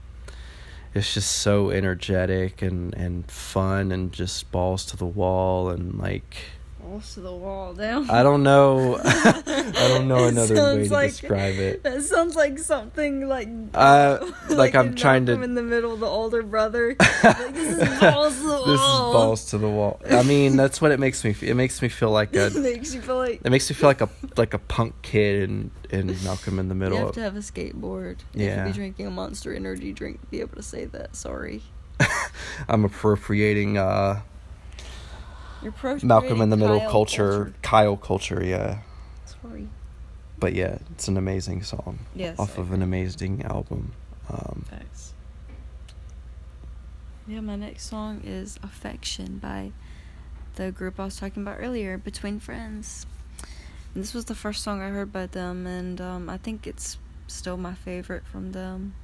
it's just so energetic and, and fun and just balls to the wall and like balls to the wall down. I don't know. I don't know another way to like, describe it. That sounds like something like uh, like, like I'm trying to in the middle, the older brother. Like, this is balls to the wall. This is balls to the wall. I mean, that's what it makes me. It makes me feel like a. It makes you feel like. It makes me feel like a like a punk kid in in Malcolm in the Middle. You have to have a skateboard. Yeah. If you be drinking a Monster Energy drink, be able to say that. Sorry. I'm appropriating. uh You're Malcolm in the Middle Kyle culture, culture, Kyle culture, yeah. Sorry. But yeah, it's an amazing song. Yes. Off of an amazing album. Um, Thanks. Yeah, my next song is Affection by the group I was talking about earlier, Between Friends. And this was the first song I heard by them, and um, I think it's still my favorite from them.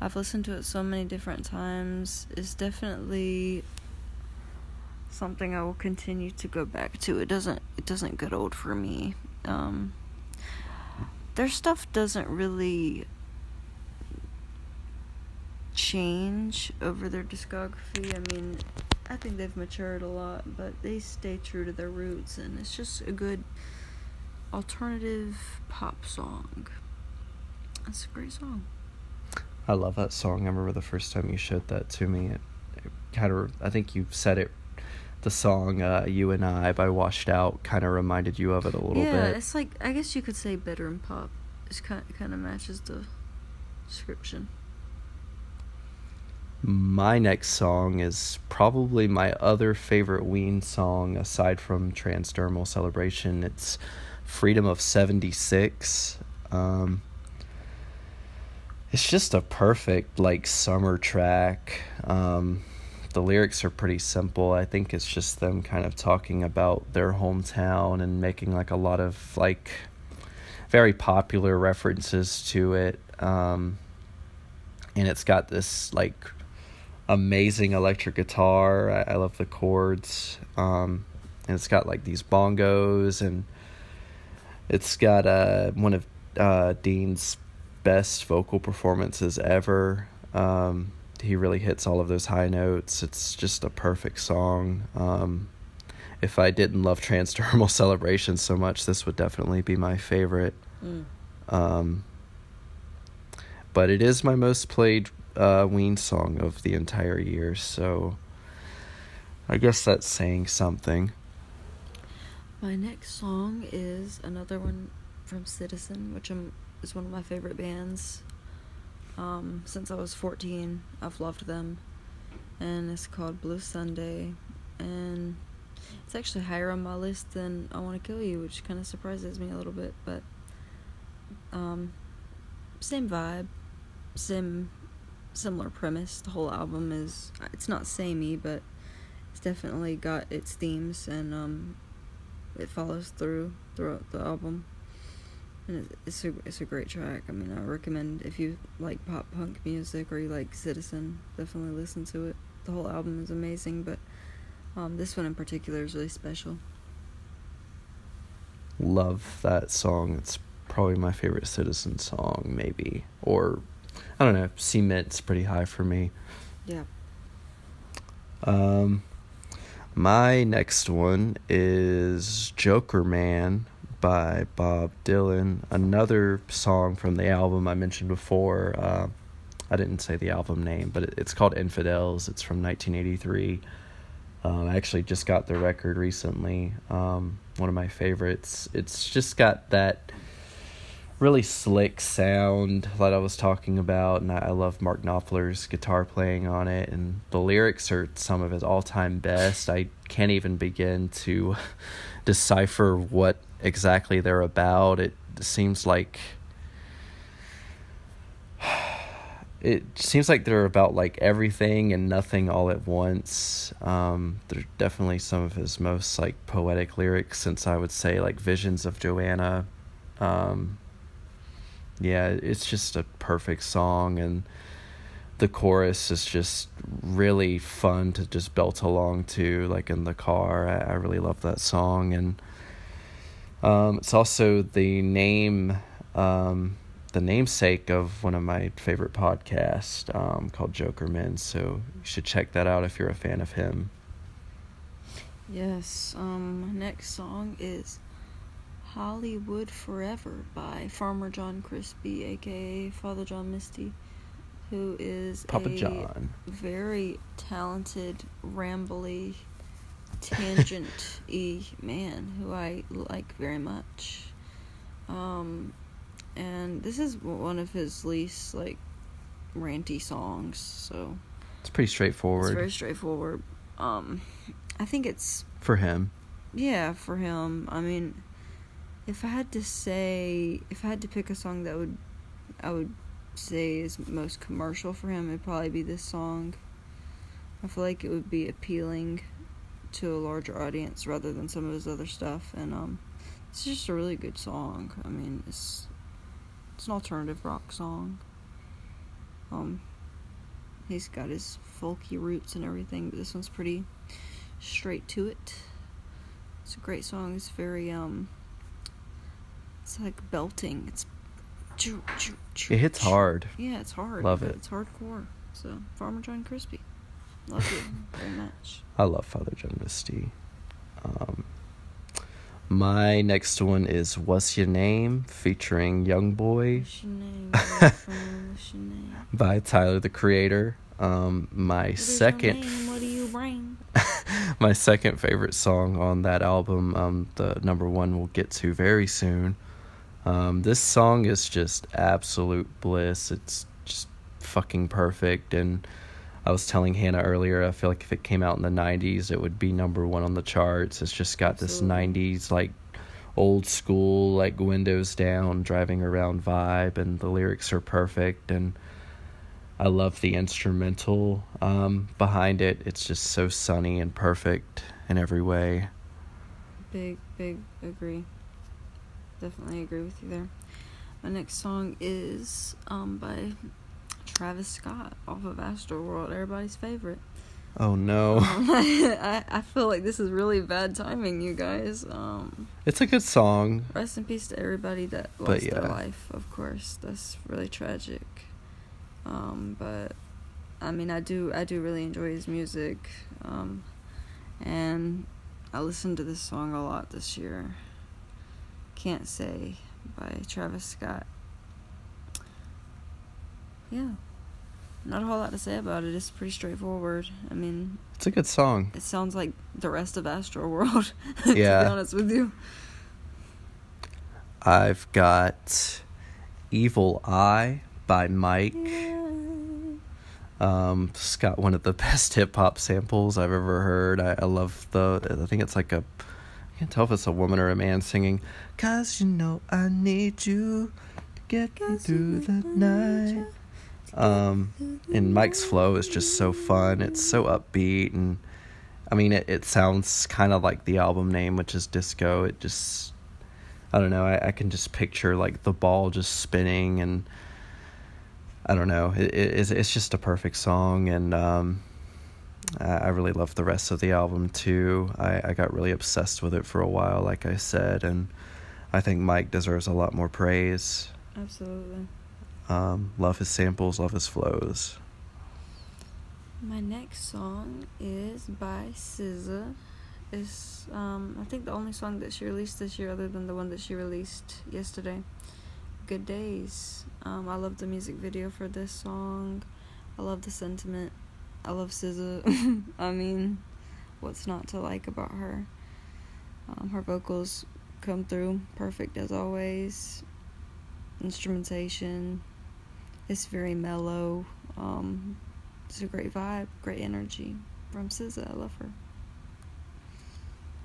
I've listened to it so many different times. It's definitely something I will continue to go back to. It doesn't it doesn't get old for me. Um, their stuff doesn't really change over their discography. I mean, I think they've matured a lot, but they stay true to their roots, and it's just a good alternative pop song. It's a great song. I love that song. I remember the first time you showed that to me. It, it kind of, I think you said it. The song uh, You and I by Washed Out kind of reminded you of it a little yeah, bit. Yeah, it's like, I guess you could say bedroom pop. It kind of, kind of matches the description. My next song is probably my other favorite Ween song aside from Transdermal Celebration. It's Freedom of seventy-six. Um, it's just a perfect, like, summer track. Um... The lyrics are pretty simple. I think it's just them kind of talking about their hometown and making like a lot of like very popular references to it. Um, and it's got this like amazing electric guitar. I, I love the chords. Um, and it's got like these bongos and it's got uh, one of uh, Dean's best vocal performances ever. Um, He really hits all of those high notes. It's just a perfect song. Um, if I didn't love Transdermal Celebration so much, this would definitely be my favorite. Mm. Um, but it is my most played uh, Ween song of the entire year, so I guess that's saying something. My next song is another one from Citizen, which I'm, is one of my favorite bands. Um, since I was fourteen, I've loved them. And it's called Blue Sunday. And it's actually higher on my list than I Want to Kill You, which kind of surprises me a little bit. But um, same vibe, same, similar premise. The whole album is, it's not samey, but it's definitely got its themes, and um, it follows through throughout the album. And it's a, it's a great track. I mean, I recommend, if you like pop punk music or you like Citizen, definitely listen to it. The whole album is amazing, but um, this one in particular is really special. Love that song. It's probably my favorite Citizen song, maybe. Or, I don't know, Cement's pretty high for me. Yeah. Um, my next one is Joker Man by Bob Dylan, another song from the album I mentioned before. Uh, I didn't say the album name, but it, it's called Infidels. It's from nineteen eighty-three. Um, I actually just got the record recently. Um, one of my favorites. It's just got that really slick sound that I was talking about, and I, I love Mark Knopfler's guitar playing on it, and the lyrics are some of his all-time best. I can't even begin to decipher what exactly they're about. It seems like it seems like they're about like everything and nothing all at once. Um they're definitely some of his most like poetic lyrics, since I would say like Visions of Joanna. Um yeah, it's just a perfect song, and the chorus is just really fun to just belt along to, like in the car. I, I really love that song. And Um, it's also the name, um, the namesake of one of my favorite podcasts, um, called Joker Men. So you should check that out if you're a fan of him. Yes. Um, my next song is Hollywood Forever by Farmer John Crispy, aka Father John Misty, who is Papa a John. Very talented, rambly, tangent-y man who I like very much. Um, and this is one of his least, like, ranty songs, so... It's pretty straightforward. It's very straightforward. Um, I think it's... For him. Yeah, for him. I mean, if I had to say... If I had to pick a song that would I would say is most commercial for him, it'd probably be this song. I feel like it would be appealing to a larger audience rather than some of his other stuff, and um it's just a really good song. I mean, it's it's an alternative rock song. Um he's got his folky roots and everything, but this one's pretty straight to it. It's a great song. It's very um it's like belting. It's choo, choo, choo, it hits choo. hard. Yeah, it's hard. Love it. It's hardcore. So Farmer John Crispy. Love you very much. I love Father John Misty. Um, my next one is What's Your Name featuring Youngboy. What's your name? What's your name? By Tyler, the Creator. Um, my what second. Is your name? What do you bring? My second favorite song on that album. Um, the number one we'll get to very soon. Um, this song is just absolute bliss. It's just fucking perfect. And I was telling Hannah earlier, I feel like if it came out in the nineties, it would be number one on the charts. It's just got this nineties, like, old school, like, windows down, driving around vibe, and the lyrics are perfect, and I love the instrumental um, behind it. It's just so sunny and perfect in every way. Big, big agree. Definitely agree with you there. My next song is um, by... Travis Scott off of Astroworld, everybody's favorite. Oh no! Um, I I feel like this is really bad timing, you guys. Um, it's a good song. Rest in peace to everybody that lost yeah. their life. Of course, that's really tragic. Um, but I mean, I do I do really enjoy his music. Um, and I listened to this song a lot this year. Can't Say by Travis Scott yeah, not a whole lot to say about it. It's pretty straightforward. I mean, it's a good song. It sounds like the rest of Astroworld. Yeah. To be honest with you. I've got Evil Eye by Mike. Yeah. Um, it's got one of the best hip-hop samples I've ever heard. I, I love the... I think it's like a... I can't tell if it's a woman or a man singing, "Cause you know I need you to get me through the night." Um, and Mike's flow is just so fun. It's so upbeat, and I mean, it, it sounds kind of like the album name, which is disco. It just... I don't know. I, I can just picture like the ball just spinning, and I don't know. It, it, it's just a perfect song, and um, I really love the rest of the album too. I, I got really obsessed with it for a while, like I said, and I think Mike deserves a lot more praise. Absolutely. Um, love his samples, love his flows. My next song is by S Z A. It's um, I think the only song that she released this year, other than the one that she released yesterday. Good Days. Um, I love the music video for this song. I love the sentiment. I love S Z A. I mean, what's not to like about her? Um, her vocals come through perfect as always. Instrumentation. It's very mellow. Um, it's a great vibe, great energy from S Z A. I love her.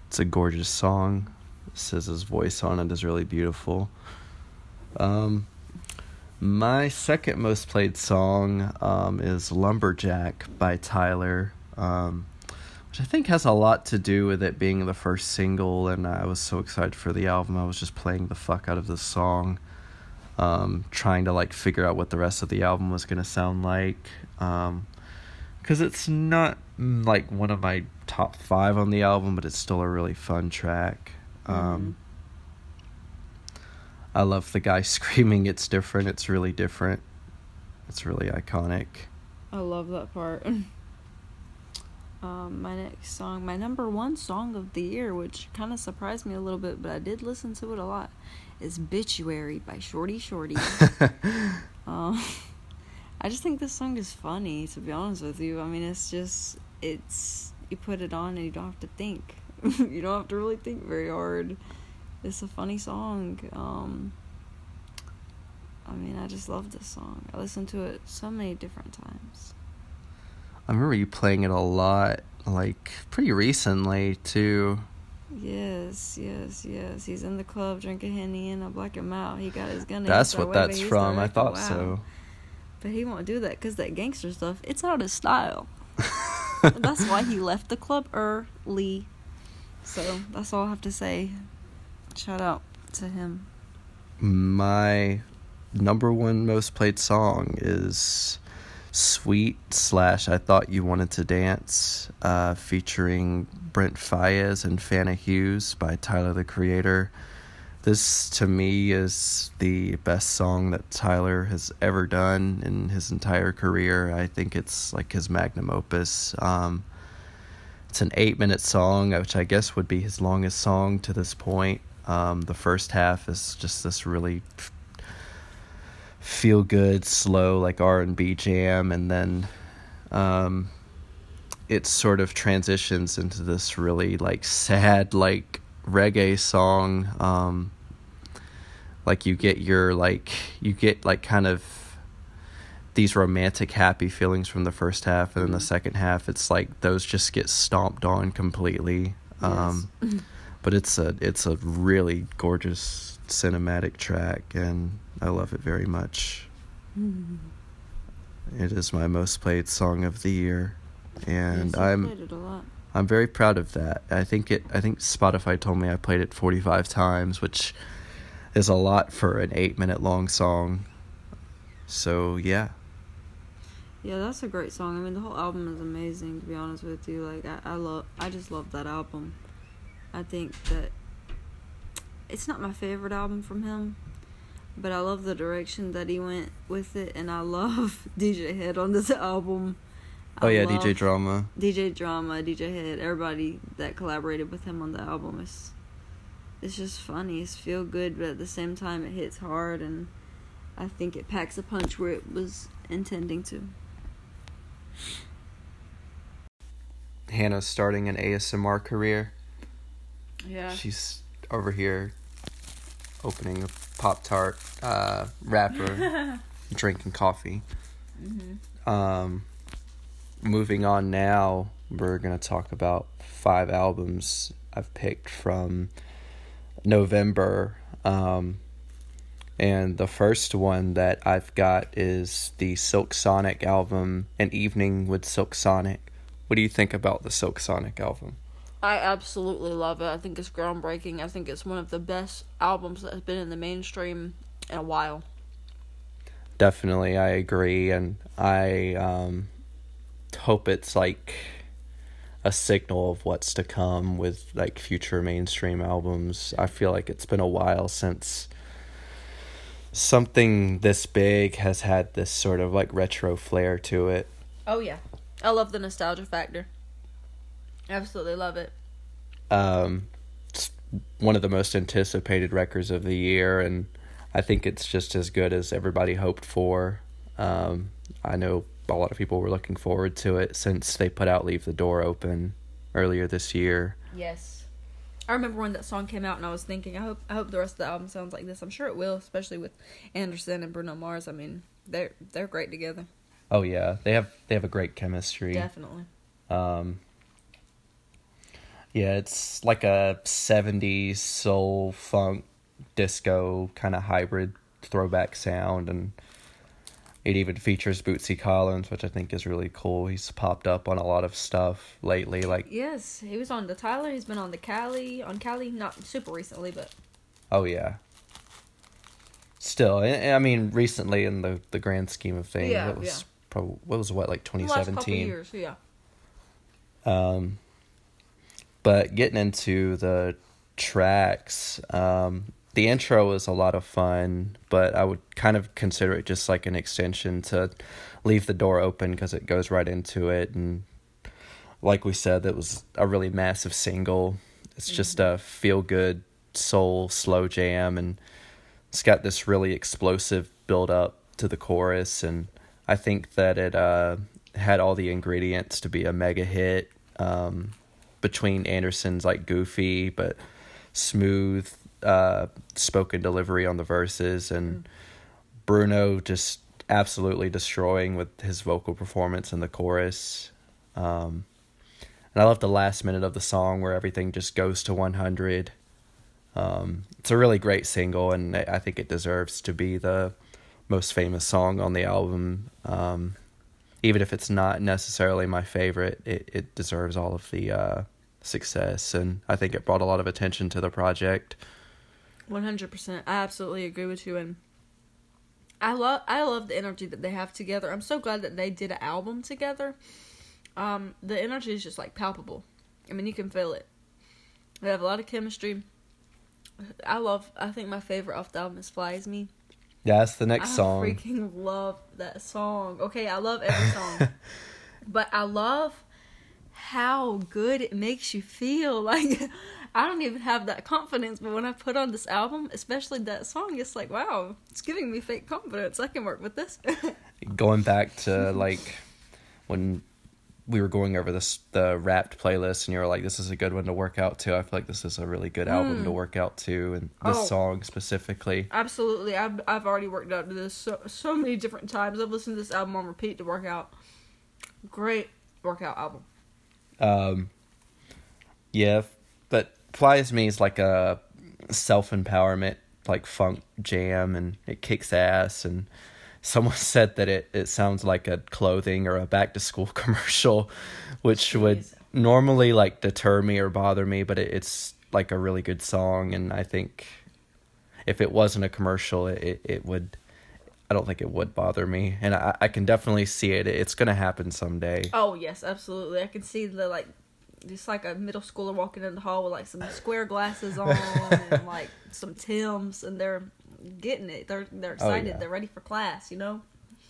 It's a gorgeous song. S Z A's voice on it is really beautiful. Um, my second most played song, um, is Lumberjack by Tyler, um, which I think has a lot to do with it being the first single, and I was so excited for the album. I was just playing the fuck out of this song, um, trying to, like, figure out what the rest of the album was gonna sound like, um, 'cause it's not, like, one of my top five on the album, but it's still a really fun track, um, mm-hmm. I love the guy screaming, "It's different, it's really different." It's really iconic. I love that part. um, my next song, my number one song of the year, which kind of surprised me a little bit, but I did listen to it a lot, is "Bituary" by Shorty Shorty. um, I just think this song is funny, to be honest with you. I mean, it's just, it's, you put it on and you don't have to think. You don't have to really think very hard. It's a funny song. Um, I mean, I just love this song. I listened to it so many different times. I remember you playing it a lot, like, pretty recently, too. Yes, yes, yes. He's in the club drinking Henny, and I black him out. He got his gun. That's what that's from. I thought so. But he won't do that, because that gangster stuff, it's out of style. That's why he left the club early. So, that's all I have to say. Shout out to him. My number one most played song is Sweet slash I Thought You Wanted to Dance, uh, featuring Brent Faiyaz and Fanna Hughes by Tyler, the Creator. This, to me, is the best song that Tyler has ever done in his entire career. I think it's like his magnum opus. Um, it's an eight-minute song, which I guess would be his longest song to this point. Um, the first half is just this really feel-good, slow, like, R and B jam, and then um, it sort of transitions into this really, like, sad, like, reggae song. Um, like, you get your, like, you get, like, kind of these romantic, happy feelings from the first half, and then the second half, it's like those just get stomped on completely. Um, yes. But it's a it's a really gorgeous cinematic track, and I love it very much. Mm. It is my most played song of the year, and yes, I'm played it a lot. I'm very proud of that. I think it I think Spotify told me I played it forty-five times, which is a lot for an eight minute long song. So yeah. Yeah, that's a great song. I mean, the whole album is amazing. To be honest with you, like I, I love I just love that album. I think that it's not my favorite album from him, but I love the direction that he went with it, and I love D J Head on this album. I oh yeah, D J Drama. D J Drama, D J Head, everybody that collaborated with him on the album. It's, it's just funny. It's feel good, but at the same time it hits hard, and I think it packs a punch where it was intending to. Hannah's starting an A S M R career. Yeah. She's over here opening a Pop-Tart uh, wrapper, drinking coffee. Mm-hmm. Um, moving on now, we're going to talk about five albums I've picked from November. Um, and the first one that I've got is the Silk Sonic album, An Evening with Silk Sonic. What do you think about the Silk Sonic album? I absolutely love it. I think it's groundbreaking. I think it's one of the best albums that has been in the mainstream in a while. Definitely, I agree. And I um, hope it's like a signal of what's to come with like future mainstream albums. I feel like it's been a while since something this big has had this sort of like retro flair to it. Oh, yeah. I love the nostalgia factor. Absolutely love it. Um, it's one of the most anticipated records of the year, and I think it's just as good as everybody hoped for. Um, I know a lot of people were looking forward to it since they put out Leave the Door Open earlier this year. Yes. I remember when that song came out and I was thinking, I hope I hope the rest of the album sounds like this. I'm sure it will, especially with Anderson and Bruno Mars. I mean, they're, they're great together. Oh, yeah. They have they have a great chemistry. Definitely. Um. Yeah, it's like a seventies soul, funk, disco kind of hybrid throwback sound. And it even features Bootsy Collins, which I think is really cool. He's popped up on a lot of stuff lately. Like Yes, he was on the Tyler. He's been on the Cali. On Cali, not super recently, but... Oh, yeah. Still, I mean, recently in the, the grand scheme of things. Yeah, it was yeah. Probably, what was what, like twenty seventeen? The last couple years, yeah. Um... But getting into the tracks, um, the intro is a lot of fun, but I would kind of consider it just like an extension to Leave the Door Open because it goes right into it. And like we said, that was a really massive single. It's mm-hmm. just a feel-good soul slow jam, and it's got this really explosive build-up to the chorus. And I think that it uh, had all the ingredients to be a mega hit. Um between Anderson's like goofy but smooth uh spoken delivery on the verses, and mm. Bruno just absolutely destroying with his vocal performance in the chorus, um and I love the last minute of the song where everything just goes to one hundred. Um it's a really great single, and I think it deserves to be the most famous song on the album. um Even if it's not necessarily my favorite, it, it deserves all of the uh, success. And I think it brought a lot of attention to the project. one hundred percent. I absolutely agree with you. And I love I love the energy that they have together. I'm so glad that they did an album together. Um, the energy is just, like, palpable. I mean, you can feel it. They have a lot of chemistry. I love... I think my favorite off the album is Flies Me. Yeah, that's the next I song. I freaking love that song. Okay, I love every song. But I love how good it makes you feel. Like, I don't even have that confidence. But when I put on this album, especially that song, it's like, wow, it's giving me fake confidence. I can work with this. Going back to, like, when we were going over this, the Wrapped playlist, and you were like, this is a good one to work out to. I feel like this is a really good album mm. to work out to, and this oh, song specifically. Absolutely. I've, I've already worked out to this so, so many different times. I've listened to this album on repeat to work out. Great workout album. Um, yeah, but Flies Me is like a self-empowerment, like funk jam, and it kicks ass, and someone said that it, it sounds like a clothing or a back-to-school commercial, which Jeez. would normally, like, deter me or bother me, but it, it's, like, a really good song, and I think if it wasn't a commercial, it, it would... I don't think it would bother me, and I, I can definitely see it. It's gonna happen someday. Oh, yes, absolutely. I can see the, like, just like a middle schooler walking in the hall with, like, some square glasses on and, like, some Timbs, and they're... getting it. They're they're excited. Oh, yeah. They're ready for class, you know?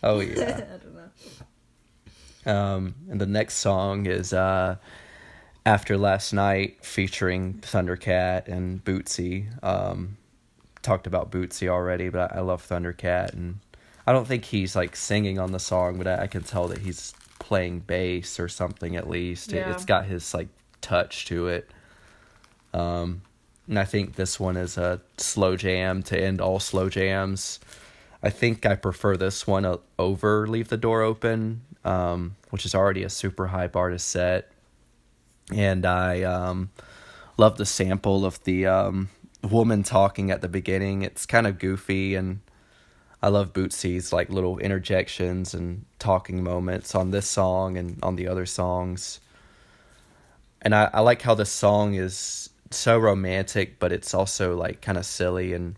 Oh, yeah. I don't know. Um, and the next song is uh, After Last Night, featuring Thundercat and Bootsy. Um, talked about Bootsy already, but I, I love Thundercat, and I don't think he's like singing on the song, but I, I can tell that he's playing bass or something at least. Yeah. It, it's got his like touch to it. Um, and I think this one is a slow jam to end all slow jams. I think I prefer this one over Leave the Door Open, um, which is already a super hype artist set. And I um, love the sample of the um, woman talking at the beginning. It's kind of goofy, and I love Bootsy's like little interjections and talking moments on this song and on the other songs. And I, I like how this song is so romantic, but it's also like kind of silly and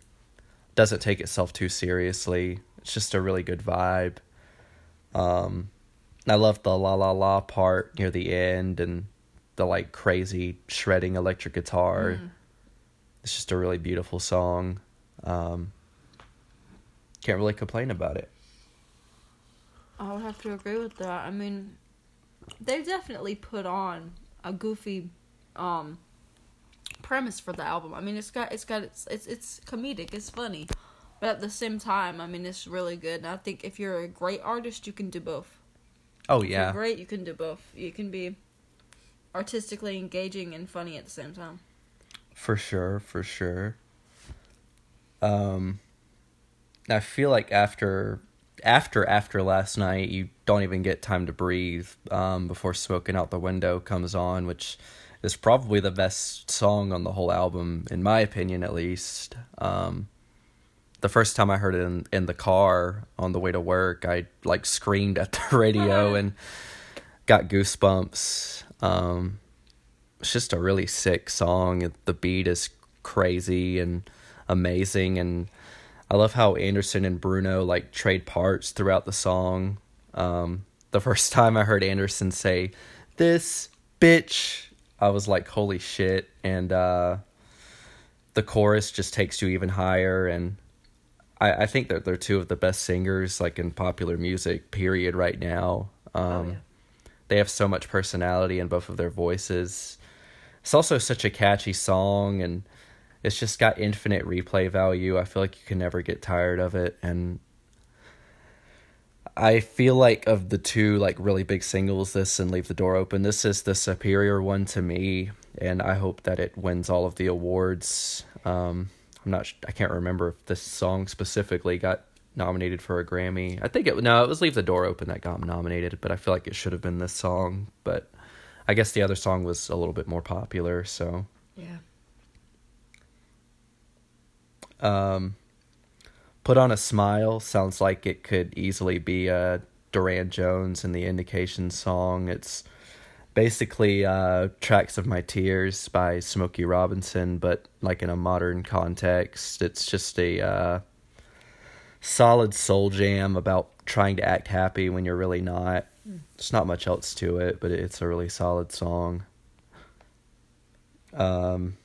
doesn't take itself too seriously. It's just a really good vibe. Um, I love the la la la part near the end and the like crazy shredding electric guitar. Mm. It's just a really beautiful song. Um, can't really complain about it. I would have to agree with that. I mean, they definitely put on a goofy um, premise for the album. I mean, it's got it's got it's, it's it's comedic, it's funny, but at the same time, I mean, it's really good. And I think if you're a great artist, you can do both. Oh yeah, if you're great. You can do both. You can be artistically engaging and funny at the same time. For sure, for sure. Um, I feel like after, after, after last night, you don't even get time to breathe um, before Smoking Out the Window comes on, which is probably the best song on the whole album, in my opinion, at least. Um, the first time I heard it in, in the car on the way to work, I like screamed at the radio and got goosebumps. Um, it's just a really sick song. The beat is crazy and amazing, and I love how Anderson and Bruno like trade parts throughout the song. Um, the first time I heard Anderson say, "This bitch," I was like, "Holy shit!" And uh, the chorus just takes you even higher. And I, I think that they're two of the best singers like in popular music, period, right now. Um, oh, yeah. They have so much personality in both of their voices. It's also such a catchy song, and it's just got infinite replay value. I feel like you can never get tired of it. And I feel like of the two like really big singles, this and Leave the Door Open, this is the superior one to me, and I hope that it wins all of the awards. Um, I'm not I can't remember if this song specifically got nominated for a Grammy. I think it no, it was Leave the Door Open that got nominated, but I feel like it should have been this song. But I guess the other song was a little bit more popular, so yeah. Um, Put on a Smile sounds like it could easily be a Durand Jones and the Indications song. It's basically uh, Tracks of My Tears by Smokey Robinson, but like in a modern context. It's just a uh, solid soul jam about trying to act happy when you're really not. There's not much else to it, but it's a really solid song. Um,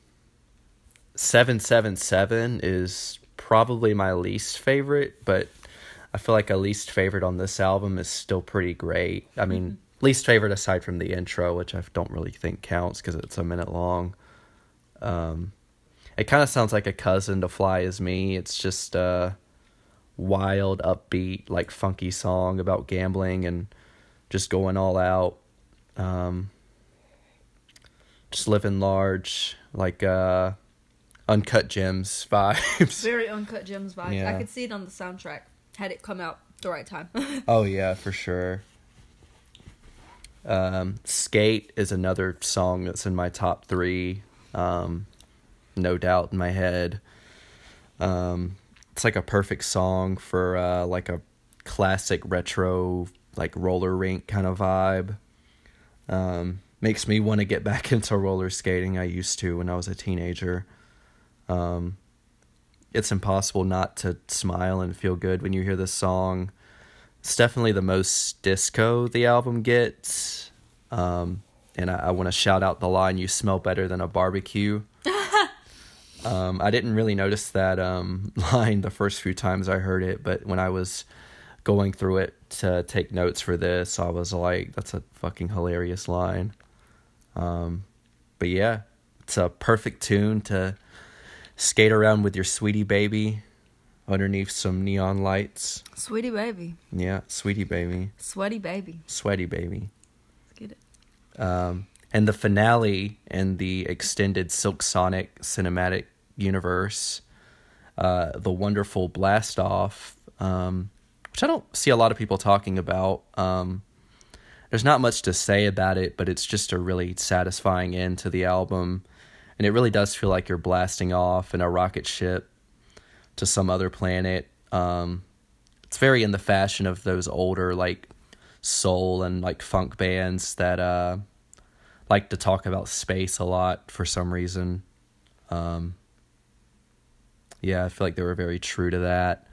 seven seven seven is probably my least favorite, but I feel like a least favorite on this album is still pretty great. I mean, mm-hmm. least favorite aside from the intro, which I don't really think counts because it's a minute long. Um, it kind of sounds like a cousin to Fly Is Me. It's just uh wild, upbeat, like funky song about gambling and just going all out, um, just living large, like uh, Uncut Gems vibes. Very Uncut Gems vibes. Yeah. I could see it on the soundtrack had it come out the right time. Oh yeah, for sure. Um, Skate is another song that's in my top three, um, no doubt in my head. Um, It's like a perfect song for uh, like a classic retro like roller rink kind of vibe. Um, makes me want to get back into roller skating. I used to when I was a teenager. Um, it's impossible not to smile and feel good when you hear this song. It's definitely the most disco the album gets. Um, and I, I want to shout out the line, "You smell better than a barbecue." Um, I didn't really notice that um, line the first few times I heard it, but when I was going through it to take notes for this, I was like, that's a fucking hilarious line. Um, but yeah, it's a perfect tune to skate around with your sweetie baby. underneath some neon lights. Sweetie Baby. Yeah, Sweetie Baby. Sweaty Baby. Sweaty Baby. Let's get it. Um, and the finale in the extended Silk Sonic cinematic universe, uh, the wonderful blast off, um, which I don't see a lot of people talking about. Um, there's not much to say about it, but it's just a really satisfying end to the album. And it really does feel like you're blasting off in a rocket ship to some other planet. Um, it's very in the fashion of those older, like, soul and, like, funk bands that uh, like to talk about space a lot for some reason. Um, yeah, I feel like they were very true to that.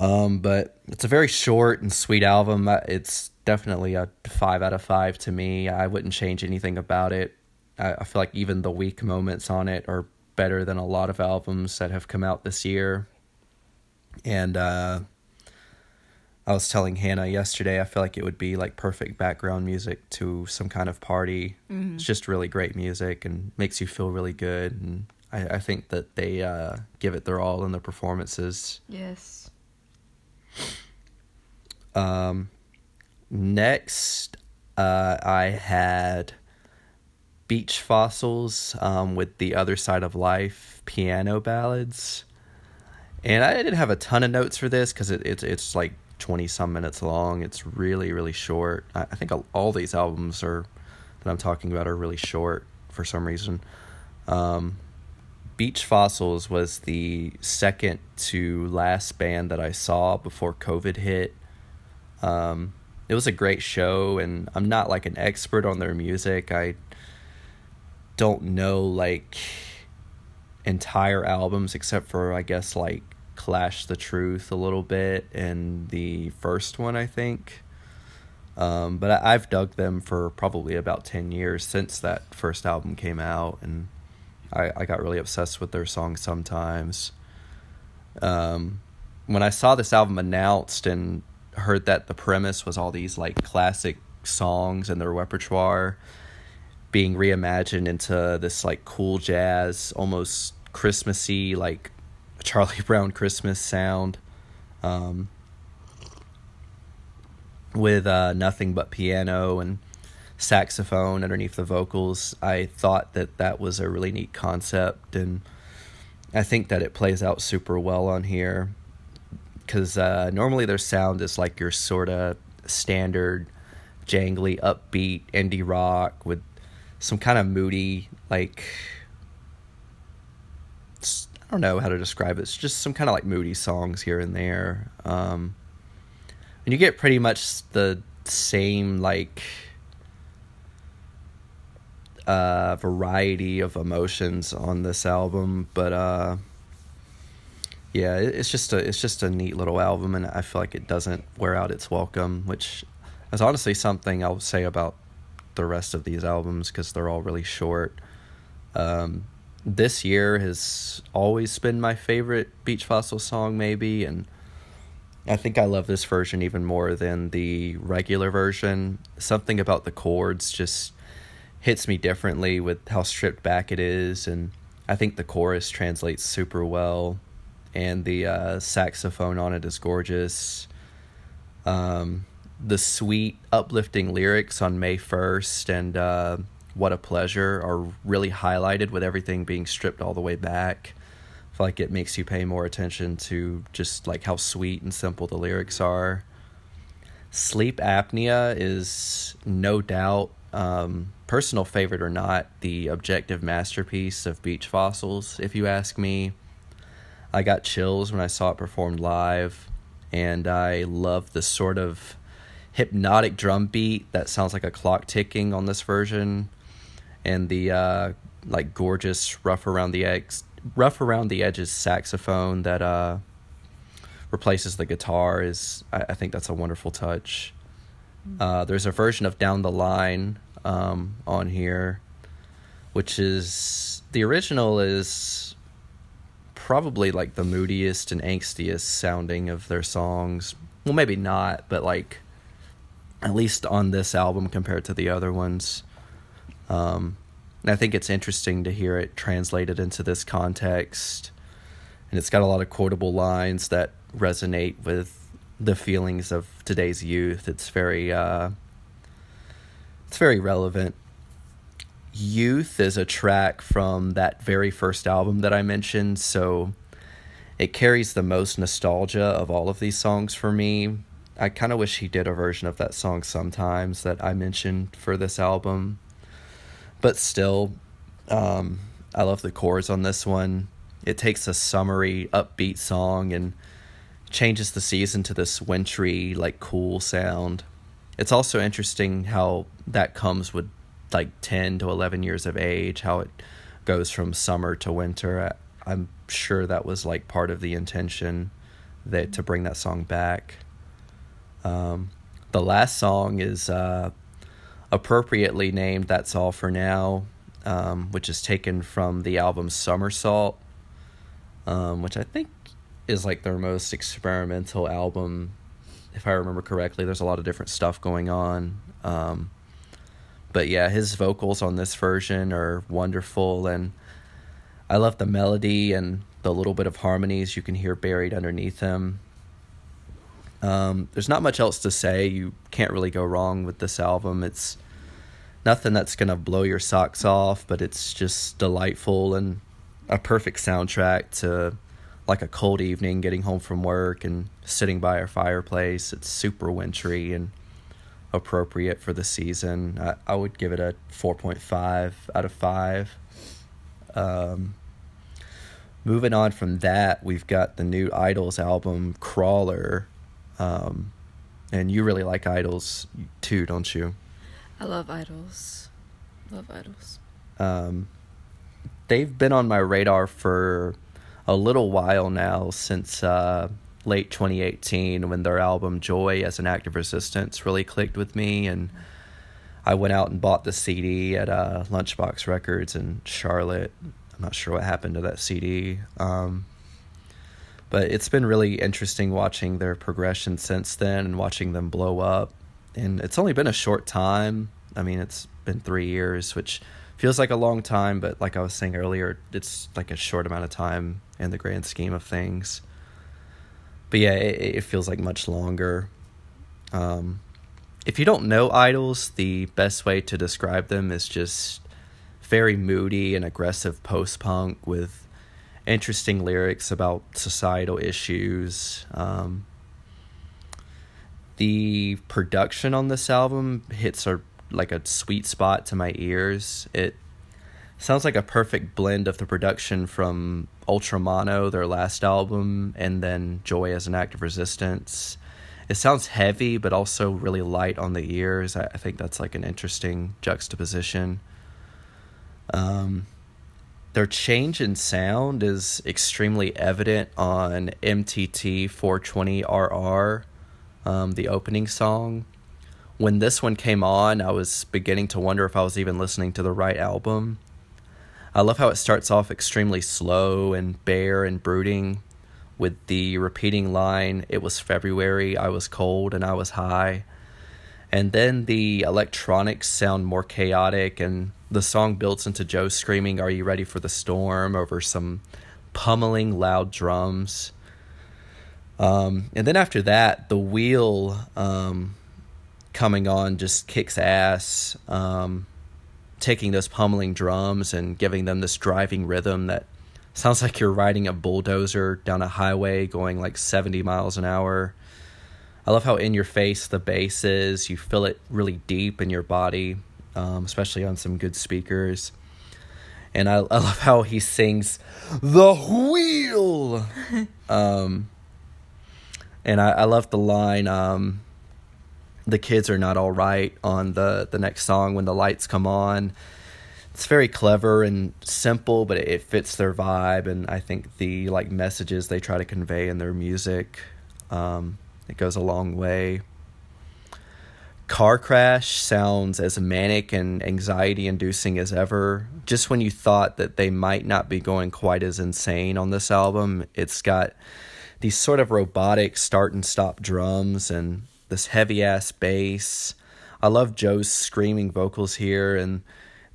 Um, but it's a very short and sweet album. It's definitely a five out of five to me. I wouldn't change anything about it. I feel like even the weak moments on it are better than a lot of albums that have come out this year. And uh, I was telling Hannah yesterday, I feel like it would be like perfect background music to some kind of party. Mm-hmm. It's just really great music and makes you feel really good. And I, I think that they uh, give it their all in the performances. Yes. Um, next, uh, I had Beach Fossils um, with The Other Side of Life, Piano Ballads. And I didn't have a ton of notes for this because it, it, it's like twenty-some minutes long. It's really, really short. I, I think all these albums are that I'm talking about are really short for some reason. Um, Beach Fossils was the second to last band that I saw before COVID hit. Um, it was a great show, and I'm not like an expert on their music. I don't know like entire albums except for I guess like Clash the Truth a little bit and the first one I think, um but I, I've dug them for probably about ten years since that first album came out, and I, I got really obsessed with their songs sometimes. Um when I saw this album announced and heard that the premise was all these like classic songs in their repertoire being reimagined into this like cool jazz, almost Christmassy, like Charlie Brown Christmas sound, um, with uh, nothing but piano and saxophone underneath the vocals. I thought that that was a really neat concept, and I think that it plays out super well on here because uh, normally their sound is like your sort of standard jangly, upbeat indie rock with some kind of moody, like, I don't know how to describe it. It's just some kind of like moody songs here and there. Um, and you get pretty much the same like uh, variety of emotions on this album. But uh, yeah, it's just a it's just a neat little album, and I feel like it doesn't wear out its welcome, which is honestly something I would say about the rest of these albums because they're all really short. Um, this year has always been my favorite Beach Fossil song maybe, and I think I love this version even more than the regular version. Something about the chords just hits me differently with how stripped back it is, and I think the chorus translates super well, and the uh, saxophone on it is gorgeous. Um, the sweet, uplifting lyrics on May first and uh, What a Pleasure are really highlighted with everything being stripped all the way back. I feel like it makes you pay more attention to just like how sweet and simple the lyrics are. Sleep Apnea is no doubt, um, personal favorite or not, the objective masterpiece of Beach Fossils, if you ask me. I got chills when I saw it performed live, and I love the sort of hypnotic drum beat that sounds like a clock ticking on this version, and the uh like gorgeous rough around the ex- rough around the edges saxophone that uh replaces the guitar is I, I think that's a wonderful touch. Uh there's a version of Down the Line um on here, which is the original is probably like the moodiest and angstiest sounding of their songs. Well, maybe not, but like at least on this album compared to the other ones. Um, and I think it's interesting to hear it translated into this context and it's got a lot of quotable lines that resonate with the feelings of today's youth. It's very, uh, it's very relevant. Youth is a track from that very first album that I mentioned, so it carries the most nostalgia of all of these songs for me. I kind of wish he did a version of that song sometimes that I mentioned for this album. But still, um, I love the chords on this one. It takes a summery, upbeat song and changes the season to this wintry, like, cool sound. It's also interesting how that comes with, like, ten to eleven years of age, how it goes from summer to winter. I, I'm sure that was, like, part of the intention that to bring that song back. Um, the last song is uh, appropriately named That's All For Now, um, which is taken from the album Somersault, um, which I think is like their most experimental album, if I remember correctly. There's a lot of different stuff going on. Um, but yeah, his vocals on this version are wonderful, and I love the melody and the little bit of harmonies you can hear buried underneath them. Um, there's not much else to say. You can't really go wrong with this album. It's nothing that's going to blow your socks off, but it's just delightful and a perfect soundtrack to like a cold evening, getting home from work and sitting by a fireplace. It's super wintry and appropriate for the season. I, I would give it a four point five out of five. Um, moving on from that, we've got the new IDLES album, Crawler. Um, and you really like IDLES too, don't you? I love IDLES. Love IDLES. Um, they've been on my radar for a little while now, since uh, late twenty eighteen, when their album Joy as an Act of Resistance really clicked with me, and I went out and bought the C D at uh, Lunchbox Records in Charlotte. I'm not sure what happened to that C D. Um, But it's been really interesting watching their progression since then and watching them blow up. And it's only been a short time. I mean, it's been three years, which feels like a long time. But like I was saying earlier, it's like a short amount of time in the grand scheme of things. But yeah, it, it feels like much longer. Um, if you don't know IDLES, the best way to describe them is just very moody and aggressive post-punk with interesting lyrics about societal issues. Um, the production on this album hits a, like a sweet spot to my ears. It sounds like a perfect blend of the production from Ultramono, their last album, and then Joy as an Act of Resistance. It sounds heavy, but also really light on the ears. I, I think that's like an interesting juxtaposition. Um... Their change in sound is extremely evident on M T T four twenty R R, um, the opening song. When this one came on, I was beginning to wonder if I was even listening to the right album. I love how it starts off extremely slow and bare and brooding, with the repeating line, "It was February, I was cold and I was high." And then the electronics sound more chaotic, and the song builds into Joe screaming, "Are you ready for the storm?" over some pummeling loud drums. Um, and then after that, the wheel um, coming on just kicks ass, um, taking those pummeling drums and giving them this driving rhythm that sounds like you're riding a bulldozer down a highway going like seventy miles an hour. I love how in your face the bass is. You feel it really deep in your body, um, especially on some good speakers. And I, I love how he sings "The Wheel." um, and I, I love the line, um, "The kids are not all right," on the, the next song when the lights come on. It's very clever and simple, but it, it fits their vibe. And I think the like messages they try to convey in their music, Um, it goes a long way. Car Crash sounds as manic and anxiety-inducing as ever. Just when you thought that they might not be going quite as insane on this album, it's got these sort of robotic start and stop drums and this heavy-ass bass. I love Joe's screaming vocals here, and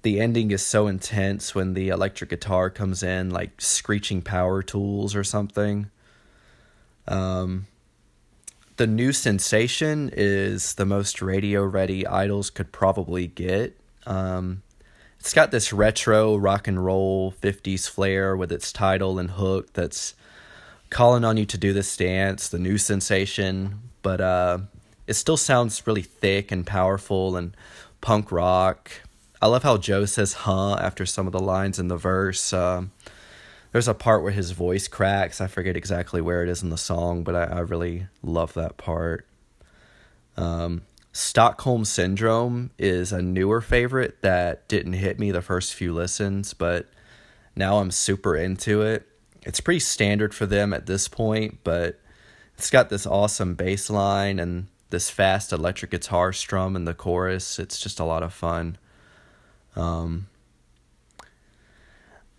The ending is so intense when the electric guitar comes in, like screeching power tools or something. Um, the new sensation is the most radio-ready IDLES could probably get. Um, it's got this retro rock and roll fifties flair with its title and hook that's calling on you to do this dance, the new sensation. But uh, it still sounds really thick and powerful and punk rock. I love how Joe says huh after some of the lines in the verse. Uh, there's a part where his voice cracks. I forget exactly where it is in the song, but I, I really love that part. Um, Stockholm Syndrome is a newer favorite that didn't hit me the first few listens, but now I'm super into it. It's pretty standard for them at this point, but it's got this awesome bass line and this fast electric guitar strum in the chorus. It's just a lot of fun. Um,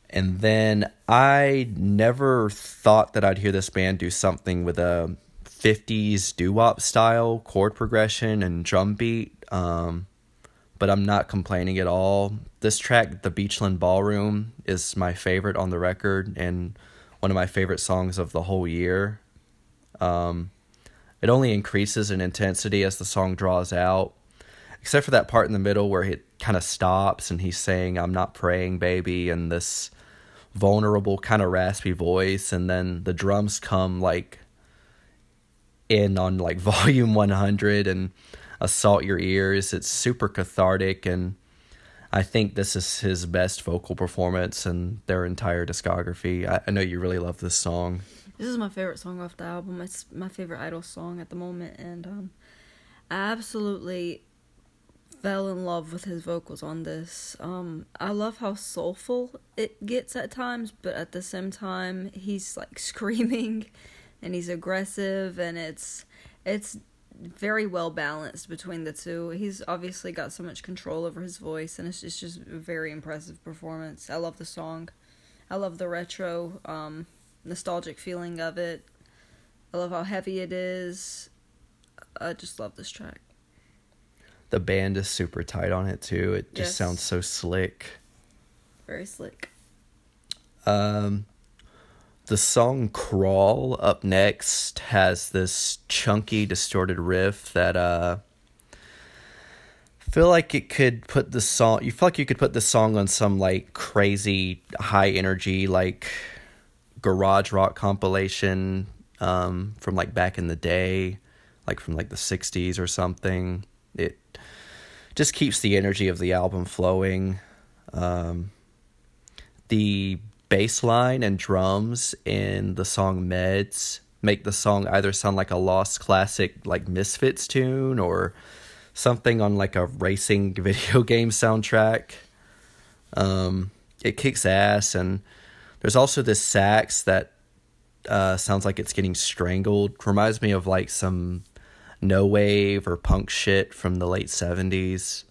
and then I never thought that I'd hear this band do something with a fifties doo-wop style chord progression and drum beat. Um, but I'm not complaining at all. This track, The Beachland Ballroom, is my favorite on the record and one of my favorite songs of the whole year. Um, it only increases in intensity as the song draws out. Except for that part in the middle where it kind of stops and he's saying, "I'm not praying, baby," and this vulnerable kind of raspy voice. And then the drums come like in on like volume one hundred and assault your ears. It's super cathartic. And I think this is his best vocal performance in their entire discography. I, I know you really love this song. This is my favorite song off the album. It's my favorite IDLES song at the moment. And um, I absolutely fell in love with his vocals on this. Um, I love how soulful it gets at times, but at the same time, he's like screaming, and he's aggressive, and it's it's very well balanced between the two. He's obviously got so much control over his voice, and it's just, it's just a very impressive performance. I love the song. I love the retro, um, nostalgic feeling of it. I love how heavy it is. I just love this track. The band is super tight on it, too. It just yes. sounds so slick. Very slick. Um, the song Crawl, up next, has this chunky, distorted riff that uh, I feel like it could put the song... You feel like you could put the song on some, like, crazy, high-energy, like, garage rock compilation um, from, like, back in the day. Like, from, like, the sixties or something. It just keeps the energy of the album flowing. Um, the bass line and drums in the song Meds make the song either sound like a lost classic, like Misfits tune, or something on like a racing video game soundtrack. Um, it kicks ass, and there's also this sax that uh, sounds like it's getting strangled. Reminds me of like some no wave or punk shit from the late seventies.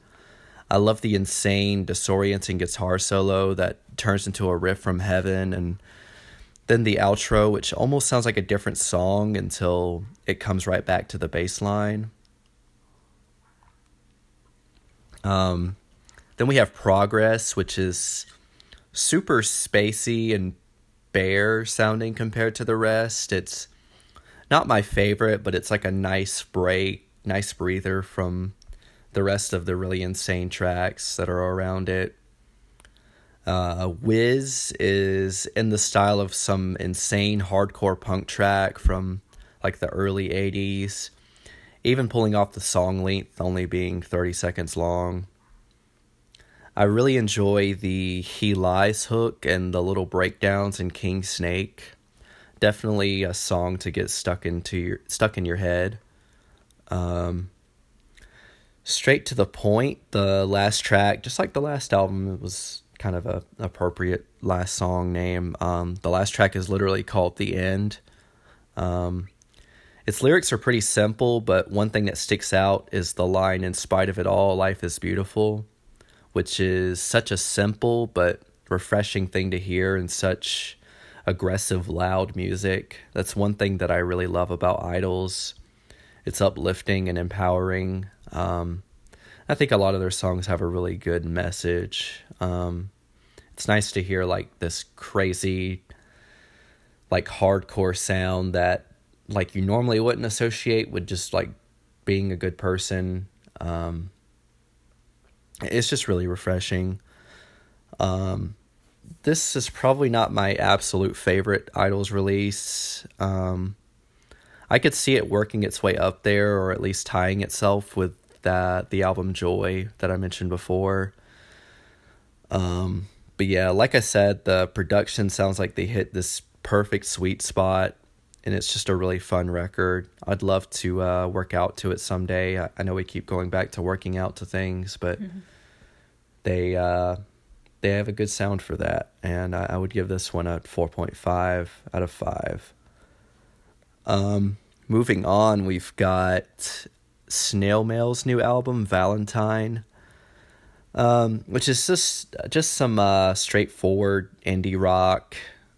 I love the insane, disorienting guitar solo that turns into a riff from heaven, and then the outro, which almost sounds like a different song until it comes right back to the bass line. Um, then we have Progress, which is super spacey and bare sounding compared to the rest. It's not my favorite, but it's like a nice break, nice breather from the rest of the really insane tracks that are around it. Uh, Wiz is in the style of some insane hardcore punk track from like the early eighties, even pulling off the song length only being thirty seconds long. I really enjoy the He Lies hook and the little breakdowns in King Snake. Definitely a song to get stuck into your stuck in your head. Um, straight to the point, the last track, just like the last album, it was kind of a appropriate last song name. Um, the last track is literally called The End. Um, its lyrics are pretty simple, but one thing that sticks out is the line, "In spite of it all, life is beautiful," which is such a simple but refreshing thing to hear and such aggressive, loud music. That's one thing that I really love about IDLES. It's uplifting and empowering. Um, I think a lot of their songs have a really good message. Um, it's nice to hear like this crazy, like hardcore sound that like you normally wouldn't associate with just like being a good person. Um, it's just really refreshing. Um, this is probably not my absolute favorite IDLES release. Um, I could see it working its way up there, or at least tying itself with that the album Joy that I mentioned before. Um, but yeah, like I said, the production sounds like they hit this perfect sweet spot, and it's just a really fun record. I'd love to uh, work out to it someday. I, I know we keep going back to working out to things, but mm-hmm. they uh, they have a good sound for that, and I, I would give this one a four point five out of five. Um, moving on, we've got Snail Mail's new album, Valentine, um, which is just just some uh, straightforward indie rock.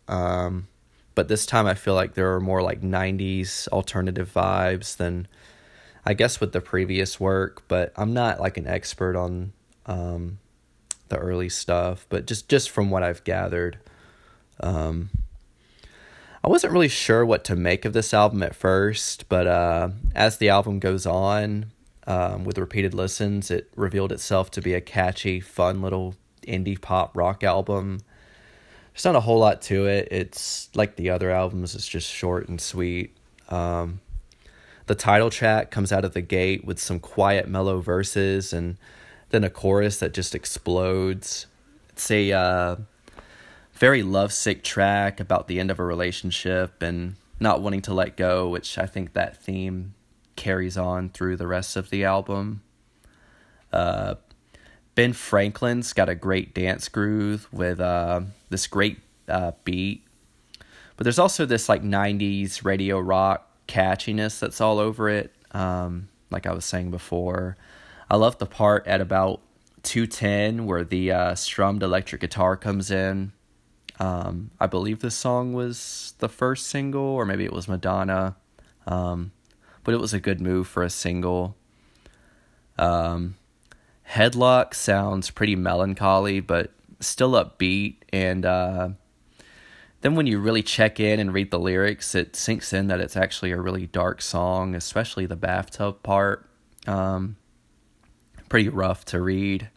Um, but this time I feel like there are more like nineties alternative vibes than I guess with the previous work, but I'm not like an expert on um, the early stuff, but just, just from what I've gathered. Um, I wasn't really sure what to make of this album at first, but uh, as the album goes on, um, with repeated listens, it revealed itself to be a catchy, fun little indie pop rock album. There's not a whole lot to it. It's like the other albums, it's just short and sweet. Um, the title track comes out of the gate with some quiet, mellow verses, and then a chorus that just explodes. It's a... Uh, very lovesick track about the end of a relationship and not wanting to let go, which I think that theme carries on through the rest of the album. Uh, Ben Franklin's got a great dance groove with uh, this great uh, beat, but there's also this like nineties radio rock catchiness that's all over it. Um, like I was saying before, I love the part at about two ten where the uh, strummed electric guitar comes in. Um, I believe this song was the first single, or maybe it was Madonna. Um, but it was a good move for a single. Um, Headlock sounds pretty melancholy, but still upbeat. And uh, then when you really check in and read the lyrics, it sinks in that it's actually a really dark song, especially the bathtub part. Um, pretty rough to read.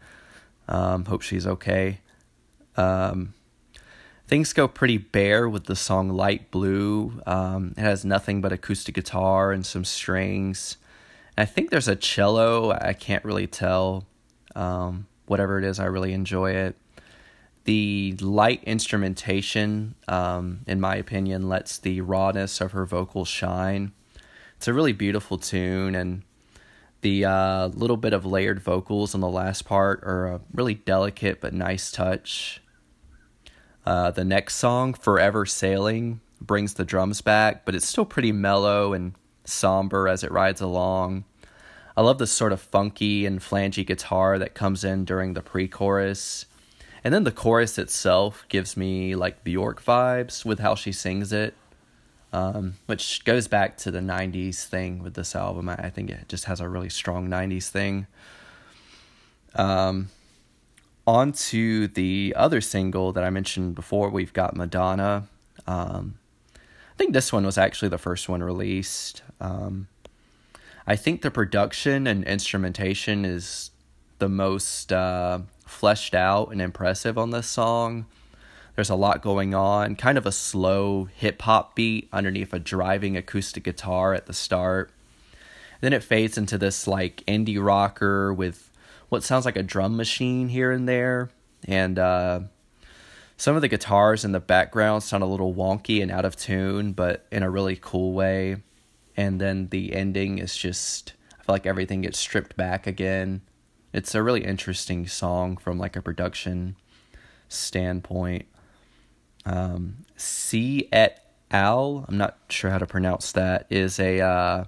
Um, hope she's okay. Um... Things go pretty bare with the song Light Blue. Um, it has nothing but acoustic guitar and some strings. And I think there's a cello. I can't really tell. Um, whatever it is, I really enjoy it. The light instrumentation, um, in my opinion, lets the rawness of her vocals shine. It's a really beautiful tune, and the uh, little bit of layered vocals on the last part are a really delicate but nice touch. Uh, the next song, Forever Sailing, brings the drums back, but it's still pretty mellow and somber as it rides along. I love this sort of funky and flangy guitar that comes in during the pre-chorus. And then the chorus itself gives me like Bjork vibes with how she sings it, um, which goes back to the nineties thing with this album. I think it just has a really strong nineties thing. Um... On to the other single that I mentioned before, we've got Madonna. Um, I think this one was actually the first one released. Um, I think the production and instrumentation is the most uh, fleshed out and impressive on this song. There's a lot going on, kind of a slow hip-hop beat underneath a driving acoustic guitar at the start. And then it fades into this like indie rocker with what sounds like a drum machine here and there. And uh, some of the guitars in the background sound a little wonky and out of tune, but in a really cool way. And then the ending is just, I feel like everything gets stripped back again. It's a really interesting song from like a production standpoint. Um, C et al., I'm not sure how to pronounce that, is a... Uh,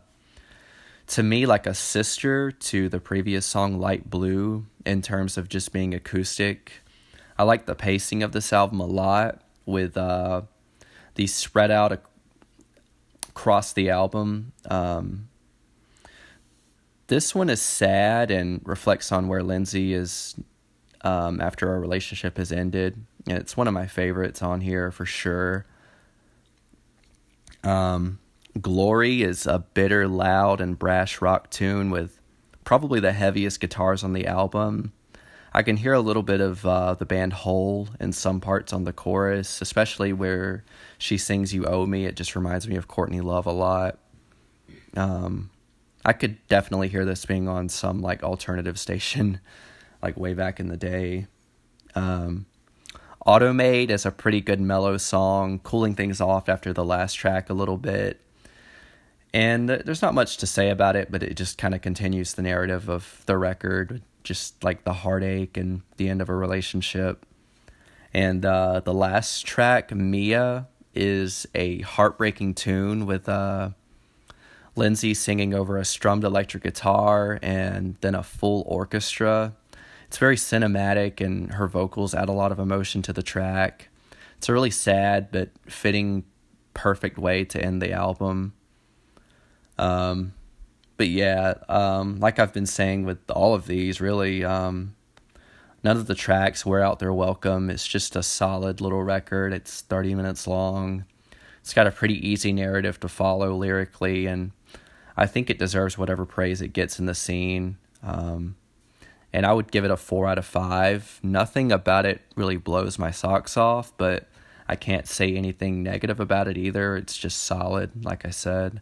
to me, like a sister to the previous song, Light Blue, in terms of just being acoustic. I like the pacing of this album a lot, with uh, these spread out ac- across the album. Um, This one is sad and reflects on where Lindsay is um, after our relationship has ended. And it's one of my favorites on here for sure. Um, Glory is a bitter, loud, and brash rock tune with probably the heaviest guitars on the album. I can hear a little bit of uh, the band Hole in some parts on the chorus, especially where she sings You Owe Me. It just reminds me of Courtney Love a lot. Um, I could definitely hear this being on some like alternative station, like way back in the day. Um, Automate is a pretty good mellow song, cooling things off after the last track a little bit. And th- there's not much to say about it, but it just kind of continues the narrative of the record, just like the heartache and the end of a relationship. And uh, the last track, Mia, is a heartbreaking tune with uh, Lindsay singing over a strummed electric guitar and then a full orchestra. It's very cinematic, and her vocals add a lot of emotion to the track. It's a really sad but fitting, perfect way to end the album. Um, but yeah, um, like I've been saying with all of these, really, um, none of the tracks wear out their welcome. It's just a solid little record. It's thirty minutes long. It's got a pretty easy narrative to follow lyrically, and I think it deserves whatever praise it gets in the scene. Um, and I would give it a four out of five. Nothing about it really blows my socks off, but I can't say anything negative about it either. It's just solid, like I said.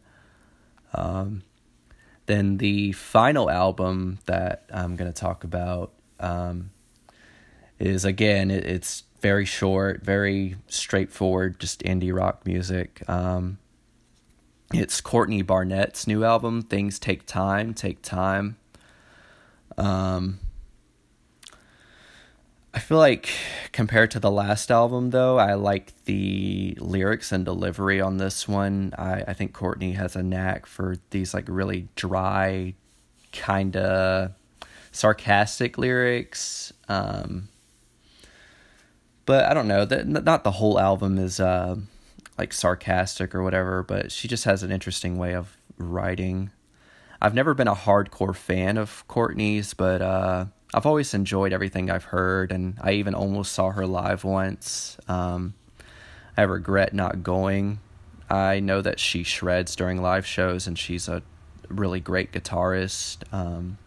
Um, then the final album that I'm going to talk about um, is, again, it, it's very short, very straightforward, just indie rock music. Um, it's Courtney Barnett's new album, Things Take Time, Take Time. Um, I feel like compared to the last album, though, I like the lyrics and delivery on this one. I, I think Courtney has a knack for these like really dry, kind of sarcastic lyrics. Um, but I don't know, that not the whole album is uh, like sarcastic or whatever, but she just has an interesting way of writing. I've never been a hardcore fan of Courtney's, but uh, I've always enjoyed everything I've heard, and I even almost saw her live once. Um, I regret not going. I know that she shreds during live shows, and she's a really great guitarist. Um,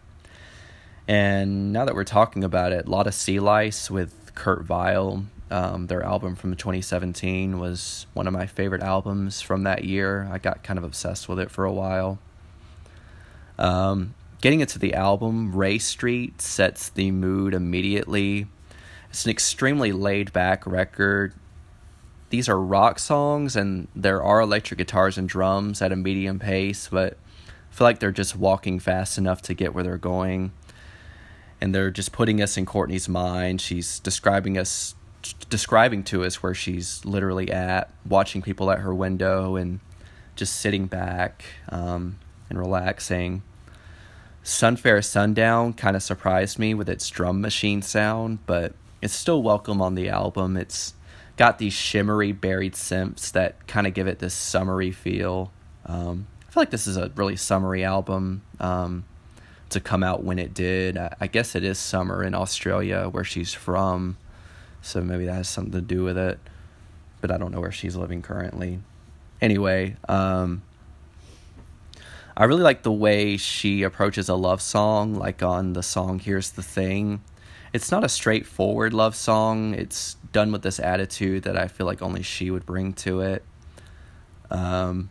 and now that we're talking about it, a lot of Sea Lice with Kurt Vile. Um, their album from twenty seventeen was one of my favorite albums from that year. I got kind of obsessed with it for a while. Um, getting into the album, Ray Street sets the mood immediately. It's an extremely laid-back record. These are rock songs, and there are electric guitars and drums at a medium pace, but I feel like they're just walking fast enough to get where they're going. And they're just putting us in Courtney's mind. She's describing us, describing to us where she's literally at, watching people at her window and just sitting back. Um... and relaxing. Sunfair Sundown kind of surprised me with its drum machine sound, but it's still welcome on the album. It's got these shimmery buried synths that kind of give it this summery feel. Um, I feel like this is a really summery album um, to come out when it did. I, I guess it is summer in Australia where she's from, so maybe that has something to do with it, but I don't know where she's living currently. Anyway, um, I really like the way she approaches a love song, like on the song Here's the Thing. It's not a straightforward love song. It's done with this attitude that I feel like only she would bring to it. Um,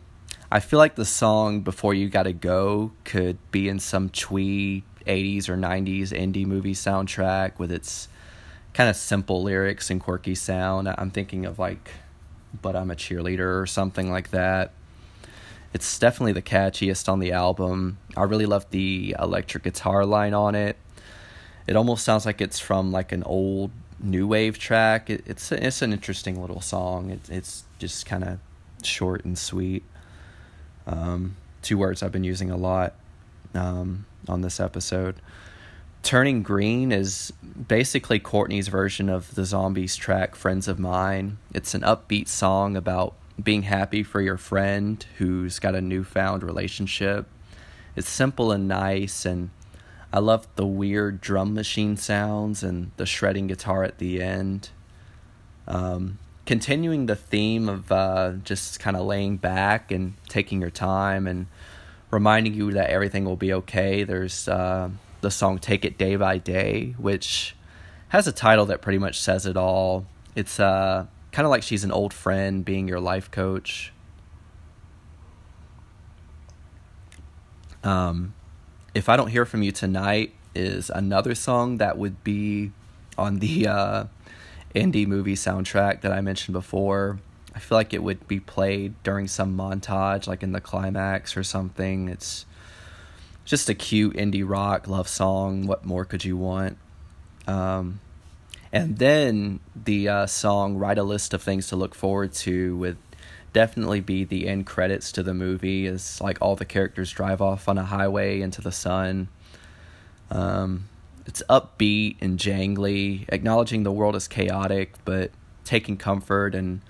I feel like the song Before You Gotta Go could be in some twee eighties or nineties indie movie soundtrack with its kind of simple lyrics and quirky sound. I'm thinking of like, But I'm a Cheerleader or something like that. It's definitely the catchiest on the album. I really love the electric guitar line on it. It almost sounds like it's from like an old new wave track. It, it's it's an interesting little song. It, it's just kind of short and sweet. Um, two words I've been using a lot um, on this episode. Turning Green is basically Courtney's version of the Zombies track Friends of Mine. It's an upbeat song about being happy for your friend who's got a newfound relationship it's simple and nice, and I love the weird drum machine sounds and the shredding guitar at the end. Um, continuing the theme of uh, just kind of laying back and taking your time and reminding you that everything will be okay. There's uh, the song Take It Day by Day, which has a title that pretty much says it all. It's uh, kind of like she's an old friend being your life coach. Um, If I Don't Hear From You Tonight is another song that would be on the uh, indie movie soundtrack that I mentioned before. I feel like it would be played during some montage, like in the climax or something. It's just a cute indie rock love song. What more could you want? Um, and then the uh, song Write a List of Things to Look Forward To with definitely be the end credits to the movie, is like all the characters drive off on a highway into the sun. Um, it's upbeat and jangly, acknowledging the world is chaotic, but taking comfort and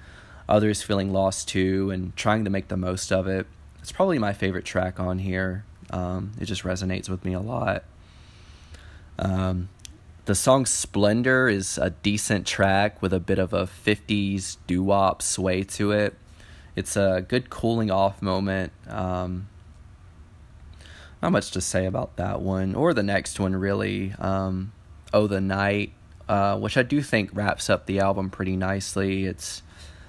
others feeling lost too and trying to make the most of it. It's probably my favorite track on here. Um, it just resonates with me a lot. Um, The song Splendor is a decent track with a bit of a fifties doo-wop sway to it. It's a good cooling off moment. Um, not much to say about that one or the next one, really. Um, oh, the Night, uh, which I do think wraps up the album pretty nicely. It's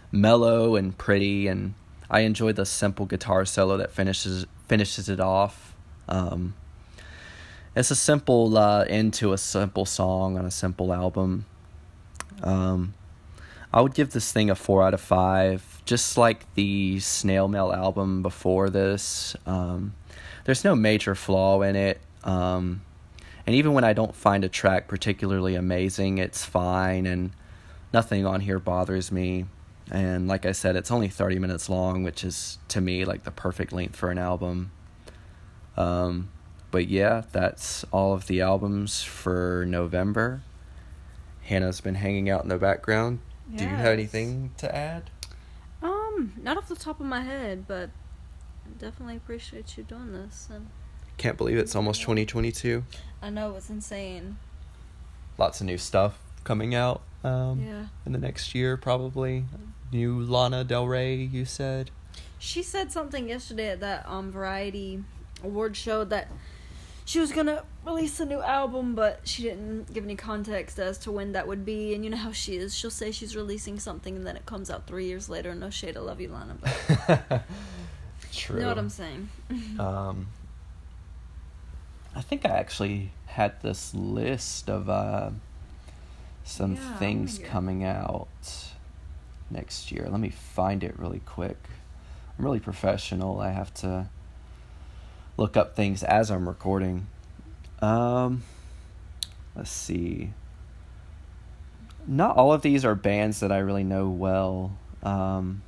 mellow and pretty, and I enjoy the simple guitar solo that finishes finishes it off. Um, it's a simple uh, end to a simple song on a simple album. Um, I would give this thing a four out of five. Just like the Snail Mail album before this, um, there's no major flaw in it. Um, and even when I don't find a track particularly amazing, it's fine, and nothing on here bothers me. And like I said, it's only thirty minutes long, which is, to me, like the perfect length for an album. Um, but yeah, that's all of the albums for November. Hannah's been hanging out in the background. Yes. Do you have anything to add? Not off the top of my head, but I definitely appreciate you doing this. And can't believe it's almost twenty twenty-two. I know, it's insane. Lots of new stuff coming out um, yeah. in the next year, probably. New Lana Del Rey, you said? She said something yesterday at that um, Variety Award show that she was going to release a new album, but she didn't give any context as to when that would be. And you know how she is. She'll say she's releasing something, and then it comes out three years later. No shade. I love you, Lana. But true. You know what I'm saying? um, I think I actually had this list of uh, some yeah, things coming out next year. Let me find it really quick. I'm really professional. I have to look up things as I'm recording. Um, let's see. Not all of these are bands that I really know well, um,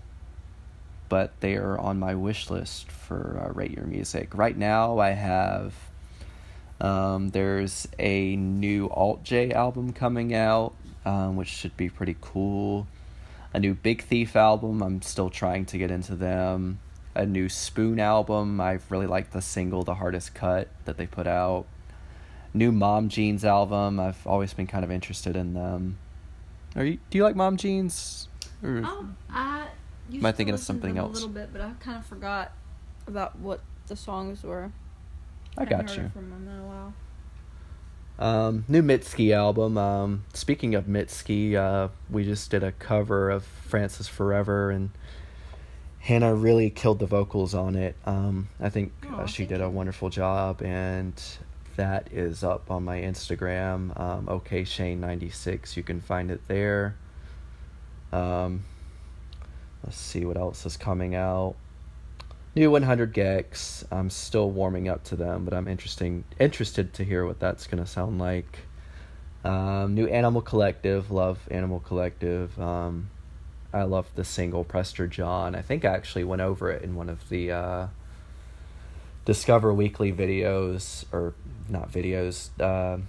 but they are on my wish list for uh, Rate Your Music. Right now I have, um, there's a new Alt J album coming out, um, which should be pretty cool. A new Big Thief album, I'm still trying to get into them. A new Spoon album. I really like the single The Hardest Cut that they put out. New Mom Jeans album. I've always been kind of interested in them. Are you, do you like Mom Jeans? Or um, I am I thinking of something else? A little bit, but I kind of forgot about what the songs were. I, I got you. From them in a while. Um, new Mitski album. Um, speaking of Mitski, uh, we just did a cover of Francis Forever, and Hannah really killed the vocals on it. Um, I think Aww, uh, she did a wonderful job, and that is up on my Instagram, um, O K Shane ninety-six. You can find it there. Um, let's see what else is coming out. New one hundred Gex. I'm still warming up to them, but I'm interesting interested to hear what that's going to sound like. Um, new Animal Collective. Love Animal Collective. Um, I love the single Prester John. I think I actually went over it in one of the uh, Discover Weekly videos, or not videos, uh,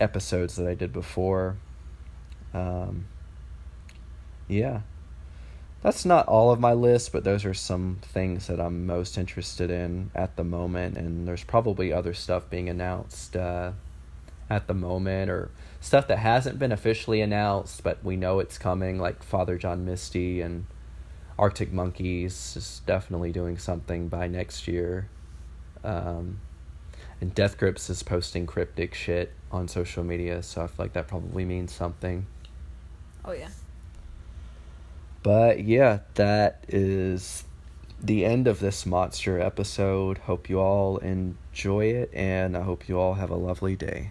episodes that I did before. Um, yeah. that's not all of my list, but those are some things that I'm most interested in at the moment. And there's probably other stuff being announced uh, at the moment, or stuff that hasn't been officially announced, but we know it's coming, like Father John Misty and Arctic Monkeys is definitely doing something by next year. Um, and Death Grips is posting cryptic shit on social media, so I feel like that probably means something. Oh, yeah. But, yeah, that is the end of this Monster episode. Hope you all enjoy it, and I hope you all have a lovely day.